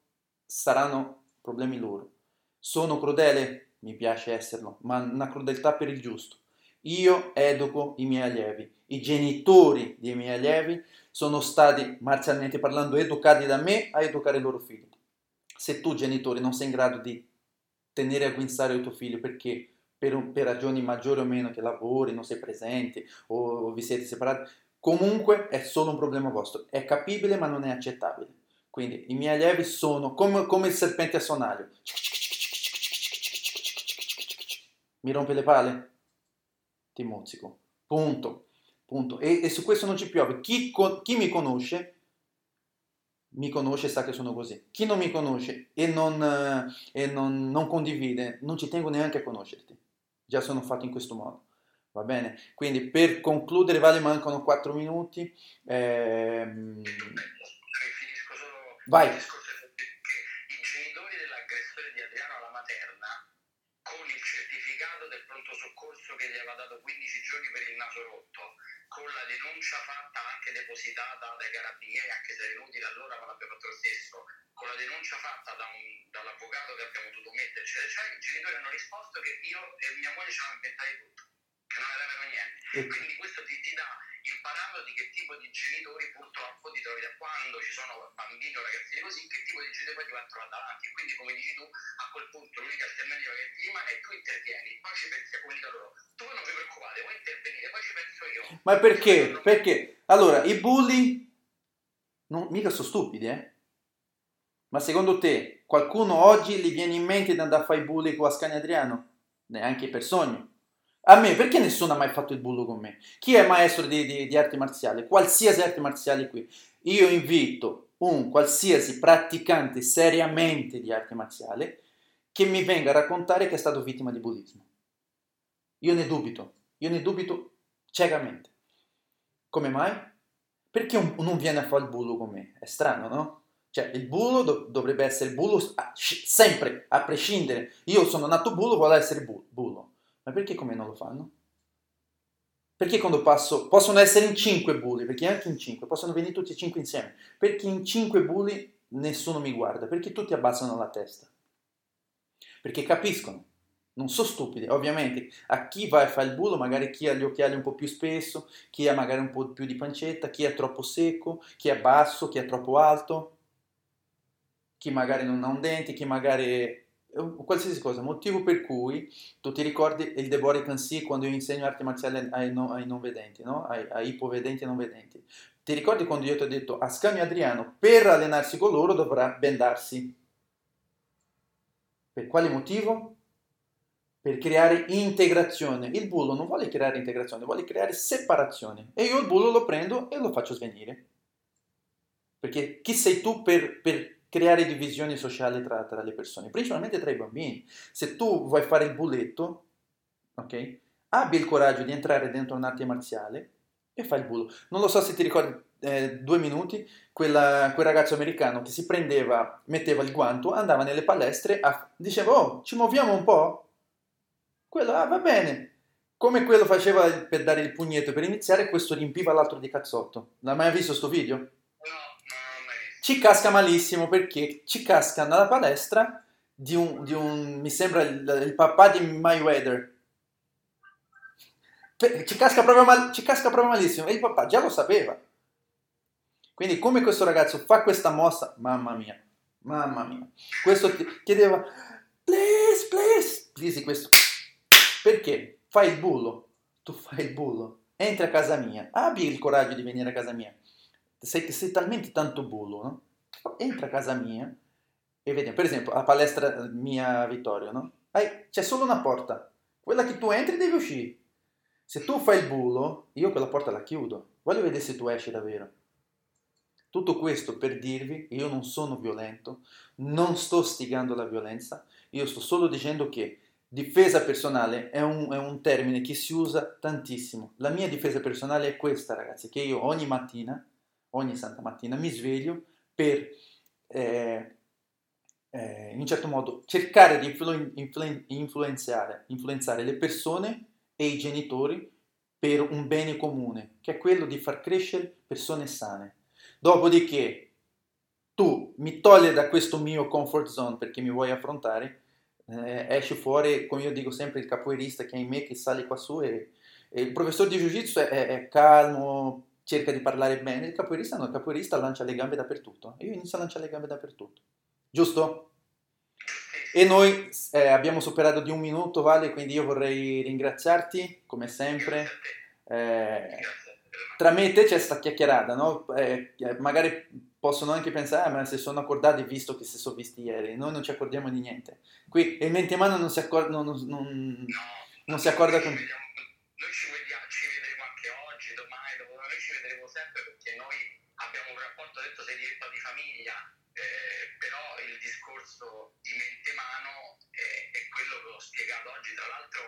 saranno problemi loro. Sono crudele? Mi piace esserlo, ma una crudeltà per il giusto. Io educo i miei allievi. I genitori dei miei allievi sono stati, marzialmente parlando, educati da me a educare i loro figli. Se tu, genitore, non sei in grado di tenere a guinzaglio il tuo figlio perché... Per, per ragioni maggiori o meno, che lavori, non sei presente o, o vi siete separati, comunque è solo un problema vostro, è capibile ma non è accettabile. Quindi i miei allievi sono come, come il serpente a sonaglio. Mi rompe le palle? Ti mozzico. Punto. Punto. E, e su questo non ci piove. Chi, con, chi mi conosce, mi conosce e sa che sono così. Chi non mi conosce e non, e non, non condivide, non ci tengo neanche a conoscerti. Già sono fatto in questo modo, va bene? Quindi per concludere, vale, mancano quattro minuti. Eh... Rifinisco solo Vai. Il discorso che i genitori dell'aggressore di Adriano alla materna, con il certificato del pronto soccorso che gli aveva dato quindici giorni per il naso rotto, con la denuncia fatta anche depositata dai carabinieri, anche se era inutile allora ma l'abbiamo fatto lo stesso, con la denuncia fatta da un, dall'avvocato che abbiamo potuto mettere, cioè, cioè i genitori hanno risposto che io e mia moglie ci hanno inventato tutto, che non era vero niente. Quindi questo ti, ti dà il parametro di che tipo di genitori purtroppo ti trovi da quando ci sono bambini o ragazzini così, che tipo di genitori ti va a trovare davanti. Quindi come dici tu, a quel punto l'unica alternativa che ti rimane è tu intervieni, poi ci pensi a comunicare loro. Tu non vi preoccupate, voi intervenire, poi ci penso io. Ma perché? Perché? Allora, i bulli non, mica sono stupidi, eh? Ma secondo te, qualcuno oggi gli viene in mente di andare a fare i bulli con Ascanio Adriano? Neanche per sogno. A me, perché nessuno ha mai fatto il bullo con me? Chi è maestro di, di, di arti marziali? Qualsiasi arte marziale qui. Io invito un qualsiasi praticante seriamente di arte marziale che mi venga a raccontare che è stato vittima di bullismo. Io ne dubito. Io ne dubito ciecamente. Come mai? Perché un, non viene a fare il bullo con me? È strano, no? Cioè, il bullo do- dovrebbe essere bullo a- sempre, a prescindere. Io sono nato bullo, voglio essere bu- bullo. Ma perché come non lo fanno? Perché quando passo... Possono essere in cinque bulli, perché anche in cinque. Possono venire tutti e cinque insieme. Perché in cinque bulli nessuno mi guarda. Perché tutti abbassano la testa. Perché capiscono. Non sono stupidi. Ovviamente, a chi va e fa il bullo, magari chi ha gli occhiali un po' più spesso, chi ha magari un po' più di pancetta, chi è troppo secco, chi è basso, chi è troppo alto... chi magari non ha un dente, chi magari... qualsiasi cosa, motivo per cui tu ti ricordi il Deborah Cansi quando io insegno arte marziale ai, no, ai non vedenti, no? Ai, ai ipovedenti e non vedenti. Ti ricordi quando io ti ho detto Ascanio Adriano per allenarsi con loro dovrà bendarsi? Per quale motivo? Per creare integrazione. Il bullo non vuole creare integrazione, vuole creare separazione. E io il bullo lo prendo e lo faccio svenire. Perché chi sei tu per... per creare divisioni sociali tra, tra le persone, principalmente tra i bambini. Se tu vuoi fare il bulletto, ok, abbi il coraggio di entrare dentro un'arte marziale e fai il bullo. Non lo so se ti ricordi, eh, due minuti, quella, quel ragazzo americano che si prendeva, metteva il guanto, andava nelle palestre, a, diceva, oh, ci muoviamo un po'? Quello, ah, va bene. Come quello faceva per dare il pugnetto per iniziare, questo riempiva l'altro di cazzotto. L'hai mai visto sto video? No, no, mai ci casca malissimo, perché ci casca dalla palestra di un, di un mi sembra il, il papà di Mayweather. Ci casca proprio mal, ci casca proprio malissimo, e il papà già lo sapeva. Quindi come questo ragazzo fa questa mossa, mamma mia, mamma mia. Questo chiedeva, please, please, please, questo. Perché? Fai il bullo, tu fai il bullo, entri a casa mia, abbi il coraggio di venire a casa mia. Sei, sei talmente tanto bullo, no? Entra a casa mia e vediamo. Per esempio, la palestra mia Vittorio, no? Hai, c'è solo una porta, quella che tu entri devi uscire. Se tu fai il bullo, io quella porta la chiudo, voglio vedere se tu esci davvero. Tutto questo per dirvi che io non sono violento, non sto ostigando la violenza, io sto solo dicendo che difesa personale è un, è un termine che si usa tantissimo. La mia difesa personale è questa, ragazzi, che io ogni mattina, ogni santa mattina mi sveglio per, eh, eh, in un certo modo, cercare di influ- influ- influenzare, influenzare le persone e i genitori per un bene comune, che è quello di far crescere persone sane. Dopodiché tu mi togli da questo mio comfort zone perché mi vuoi affrontare, eh, esci fuori, come io dico sempre, il capoeirista che è in me che sale qua su, e, e il professor di jiu-jitsu è, è, è calmo, cerca di parlare bene, il capoeirista no, il capoeirista lancia le gambe dappertutto, io inizio a lanciare le gambe dappertutto, giusto? E noi eh, abbiamo superato di un minuto, Vale, quindi io vorrei ringraziarti, come sempre. Eh, Tra me e te c'è sta chiacchierata, no? Eh, magari possono anche pensare, ah, ma se sono accordati, visto che si sono visti ieri, noi non ci accordiamo di niente. Qui il mente mano non si accorda, non, non, non, non si accorda con. Noi ci vediamo, ci vedremo anche oggi, domani, dopo, noi ci vedremo sempre, perché noi abbiamo un rapporto, detto sei diretto di famiglia, eh, però il discorso di mente mano è, è quello che ho spiegato oggi, tra l'altro.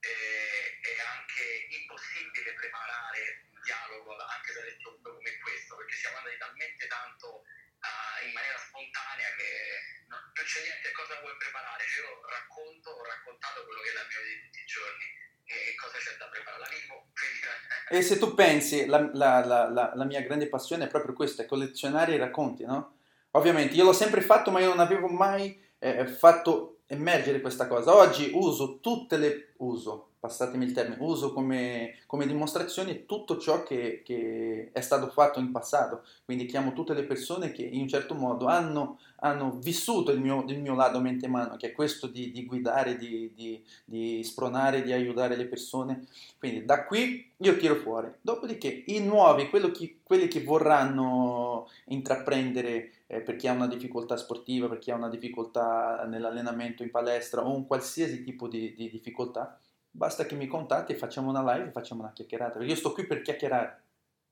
Eh, è anche impossibile preparare un dialogo anche da letto come questo, perché siamo andati talmente tanto uh, in maniera spontanea che non, non c'è niente, cosa vuoi preparare? Cioè, io racconto, ho raccontato quello che è la mia vita di tutti i giorni, e cosa c'è da preparare? L'amico, quindi... E se tu pensi, la, la, la, la, la mia grande passione è proprio questa, è collezionare i racconti, no? Ovviamente, io l'ho sempre fatto, ma io non avevo mai eh, fatto... emergere questa cosa. Oggi uso tutte le uso, passatemi il termine, uso come, come dimostrazione tutto ciò che, che è stato fatto in passato, quindi chiamo tutte le persone che in un certo modo hanno, hanno vissuto il mio, il mio lato mente mano, che è questo di, di guidare, di, di, di spronare, di aiutare le persone, quindi da qui io tiro fuori, dopodiché i nuovi, quello che, quelli che vorranno intraprendere, Eh, per chi ha una difficoltà sportiva, per chi ha una difficoltà nell'allenamento in palestra o un qualsiasi tipo di, di difficoltà, basta che mi contatti e facciamo una live, facciamo una chiacchierata, perché io sto qui per chiacchierare,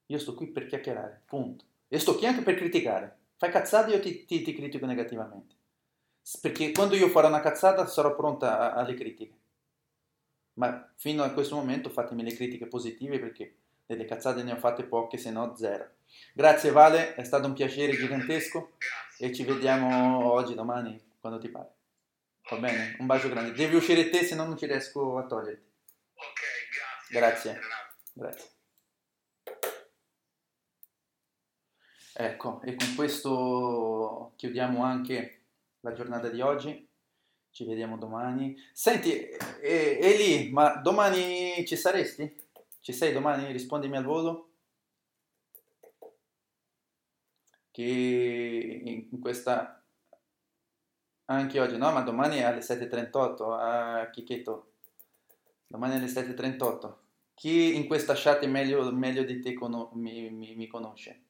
io sto qui per chiacchierare, punto. E sto qui anche per criticare, fai cazzate io ti, ti, ti critico negativamente, perché quando io farò una cazzata sarò pronta alle critiche, ma fino a questo momento fatemi le critiche positive, perché delle cazzate ne ho fatte poche, se no zero. Grazie Vale, è stato un piacere gigantesco. Grazie. E ci vediamo oggi, domani, quando ti pare. Va okay. Bene? Un bacio grande. Devi uscire te, se no non ci riesco a toglierti. Ok, grazie. Grazie. Grazie. Ecco, e con questo chiudiamo anche la giornata di oggi. Ci vediamo domani. Senti, Eli, ma domani ci saresti? Ci sei domani? Rispondimi al volo. Che in questa anche oggi no, ma domani è alle sette e trentotto a Chicheto, domani è alle sette e trentotto. Chi in questa chat è meglio, meglio di te con... mi, mi, mi conosce.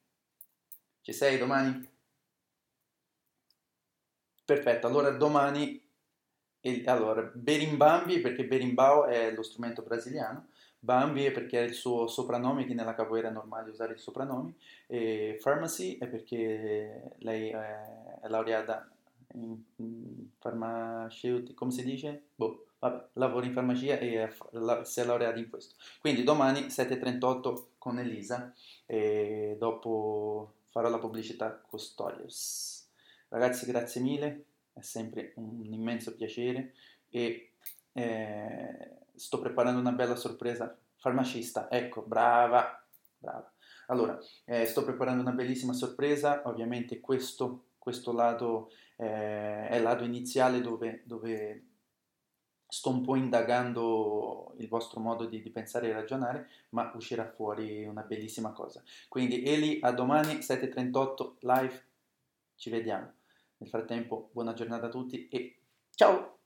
Ci sei domani? Perfetto, allora domani allora Berimbambi, perché Berimbau è lo strumento brasiliano, Bambi è perché è il suo soprannome, che nella capoeira è normale usare i soprannomi, e Pharmacy è perché lei è laureata in farmaceutica, come si dice? Boh, vabbè, lavora in farmacia e si è laureata in questo. Quindi domani sette e trentotto con Elisa, e dopo farò la pubblicità con Stories. Ragazzi, grazie mille, è sempre un immenso piacere, e... Eh, sto preparando una bella sorpresa, farmacista, ecco, brava, brava. Allora, eh, sto preparando una bellissima sorpresa, ovviamente questo, questo lato eh, è il lato iniziale dove, dove sto un po' indagando il vostro modo di, di pensare e ragionare, ma uscirà fuori una bellissima cosa. Quindi Eli, a domani, sette e trentotto, live, ci vediamo. Nel frattempo, buona giornata a tutti e ciao!